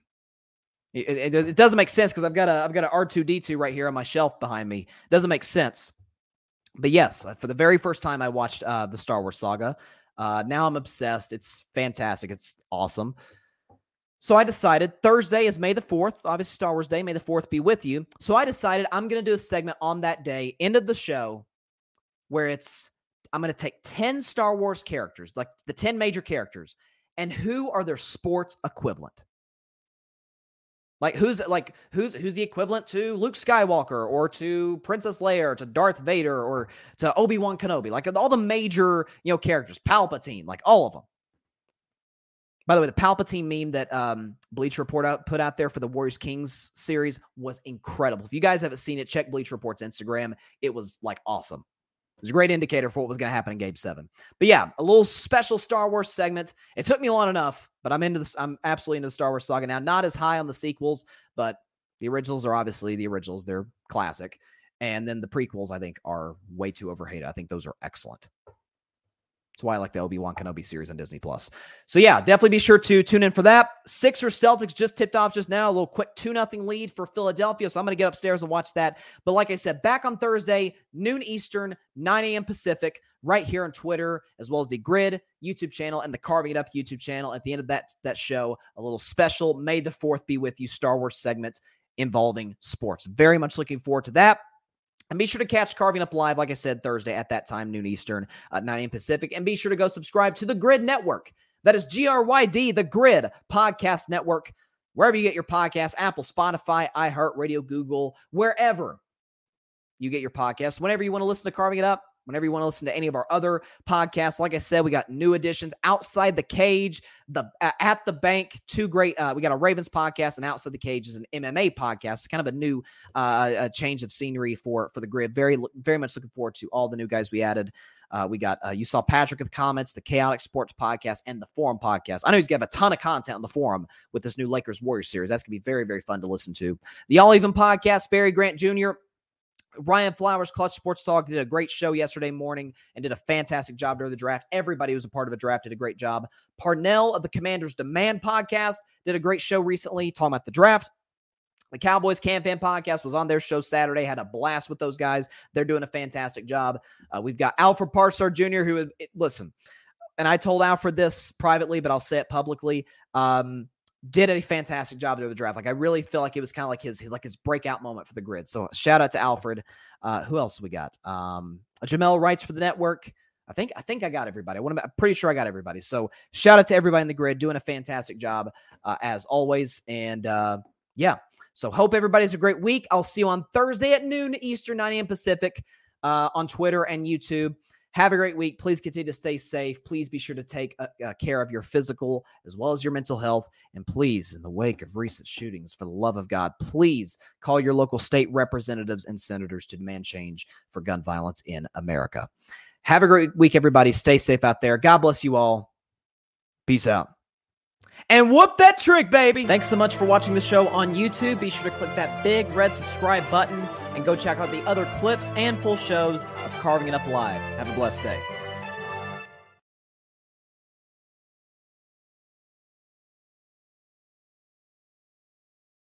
It, it, it doesn't make sense because I've got a I've got an R two D two right here on my shelf behind me. It doesn't make sense. But yes, for the very first time, I watched uh, the Star Wars saga. Uh, now I'm obsessed. It's fantastic. It's awesome. So I decided Thursday is May the fourth. Obviously, Star Wars Day. May the fourth be with you. So I decided I'm going to do a segment on that day, end of the show, where it's I'm going to take ten Star Wars characters, like the ten major characters, and who are their sports equivalent. Like who's like who's who's the equivalent to Luke Skywalker or to Princess Leia or to Darth Vader or to Obi-Wan Kenobi? Like all the major, you know, characters, Palpatine, like all of them. By the way, the Palpatine meme that um, Bleacher Report out, put out there for the Warriors Kings series was incredible. If you guys haven't seen it, check Bleacher Report's Instagram. It was like awesome. It was a great indicator for what was going to happen in Game Seven. But yeah, a little special Star Wars segment. It took me long enough, but I'm into this. I'm absolutely into the Star Wars saga now. Not as high on the sequels, but the originals are obviously the originals. They're classic, and then the prequels I think are way too overhated. I think those are excellent. That's why I like the Obi-Wan Kenobi series on Disney Plus. So yeah, definitely be sure to tune in for that. Sixers Celtics just tipped off just now. A little quick two nothing lead for Philadelphia. So I'm going to get upstairs and watch that. But like I said, back on Thursday, noon Eastern, nine a.m. Pacific, right here on Twitter, as well as the Grid YouTube channel and the Carving It Up YouTube channel. At the end of that, that show, a little special May the fourth be with you Star Wars segment involving sports. Very much looking forward to that. And be sure to catch Carving Up Live, like I said, Thursday at that time, noon Eastern, uh, nine a.m. Pacific. And be sure to go subscribe to the Grid Network. That is G R Y D, the Grid Podcast Network. Wherever you get your podcasts, Apple, Spotify, iHeartRadio, Google, wherever you get your podcasts. Whenever you want to listen to Carving It Up, whenever you want to listen to any of our other podcasts. Like I said, we got new additions, Outside the Cage, the uh, At the Bank, two great, uh, we got a Ravens podcast, and Outside the Cage is an M M A podcast. It's kind of a new uh, a change of scenery for, for the Grid. Very, very much looking forward to all the new guys we added. Uh, we got, uh, you saw Patrick with the comments, the Chaotic Sports podcast, and the Forum podcast. I know he's got a ton of content on the Forum with this new Lakers Warriors series. That's going to be very, very fun to listen to. The All Even podcast, Barry Grant Junior, Ryan Flowers, Clutch Sports Talk, did a great show yesterday morning and did a fantastic job during the draft. Everybody who was a part of a draft did a great job. Parnell of the Commanders Demand podcast did a great show recently talking about the draft. The Cowboys Can Fan podcast was on their show Saturday. Had a blast with those guys. They're doing a fantastic job. Uh, we've got Alfred Parsar Junior who, listen, and I told Alfred this privately, but I'll say it publicly. Um, Did a fantastic job during the draft. Like I really feel like it was kind of like his, his like his breakout moment for the Grid. So shout out to Alfred. Uh, who else we got? Um, Jamel writes for the network. I think I think I got everybody. I want to, I'm pretty sure I got everybody. So shout out to everybody in the Grid doing a fantastic job uh, as always. And uh, yeah, so hope everybody's a great week. I'll see you on Thursday at noon Eastern, nine a.m. Pacific uh, on Twitter and YouTube. Have a great week. Please continue to stay safe. Please be sure to take uh, uh, care of your physical as well as your mental health. And please, in the wake of recent shootings, for the love of God, please call your local state representatives and senators to demand change for gun violence in America. Have a great week, everybody. Stay safe out there. God bless you all. Peace out. And whoop that trick, baby. Thanks so much for watching the show on YouTube. Be sure to click that big red subscribe button and go check out the other clips and full shows of Carving It Up Live. Have a blessed day.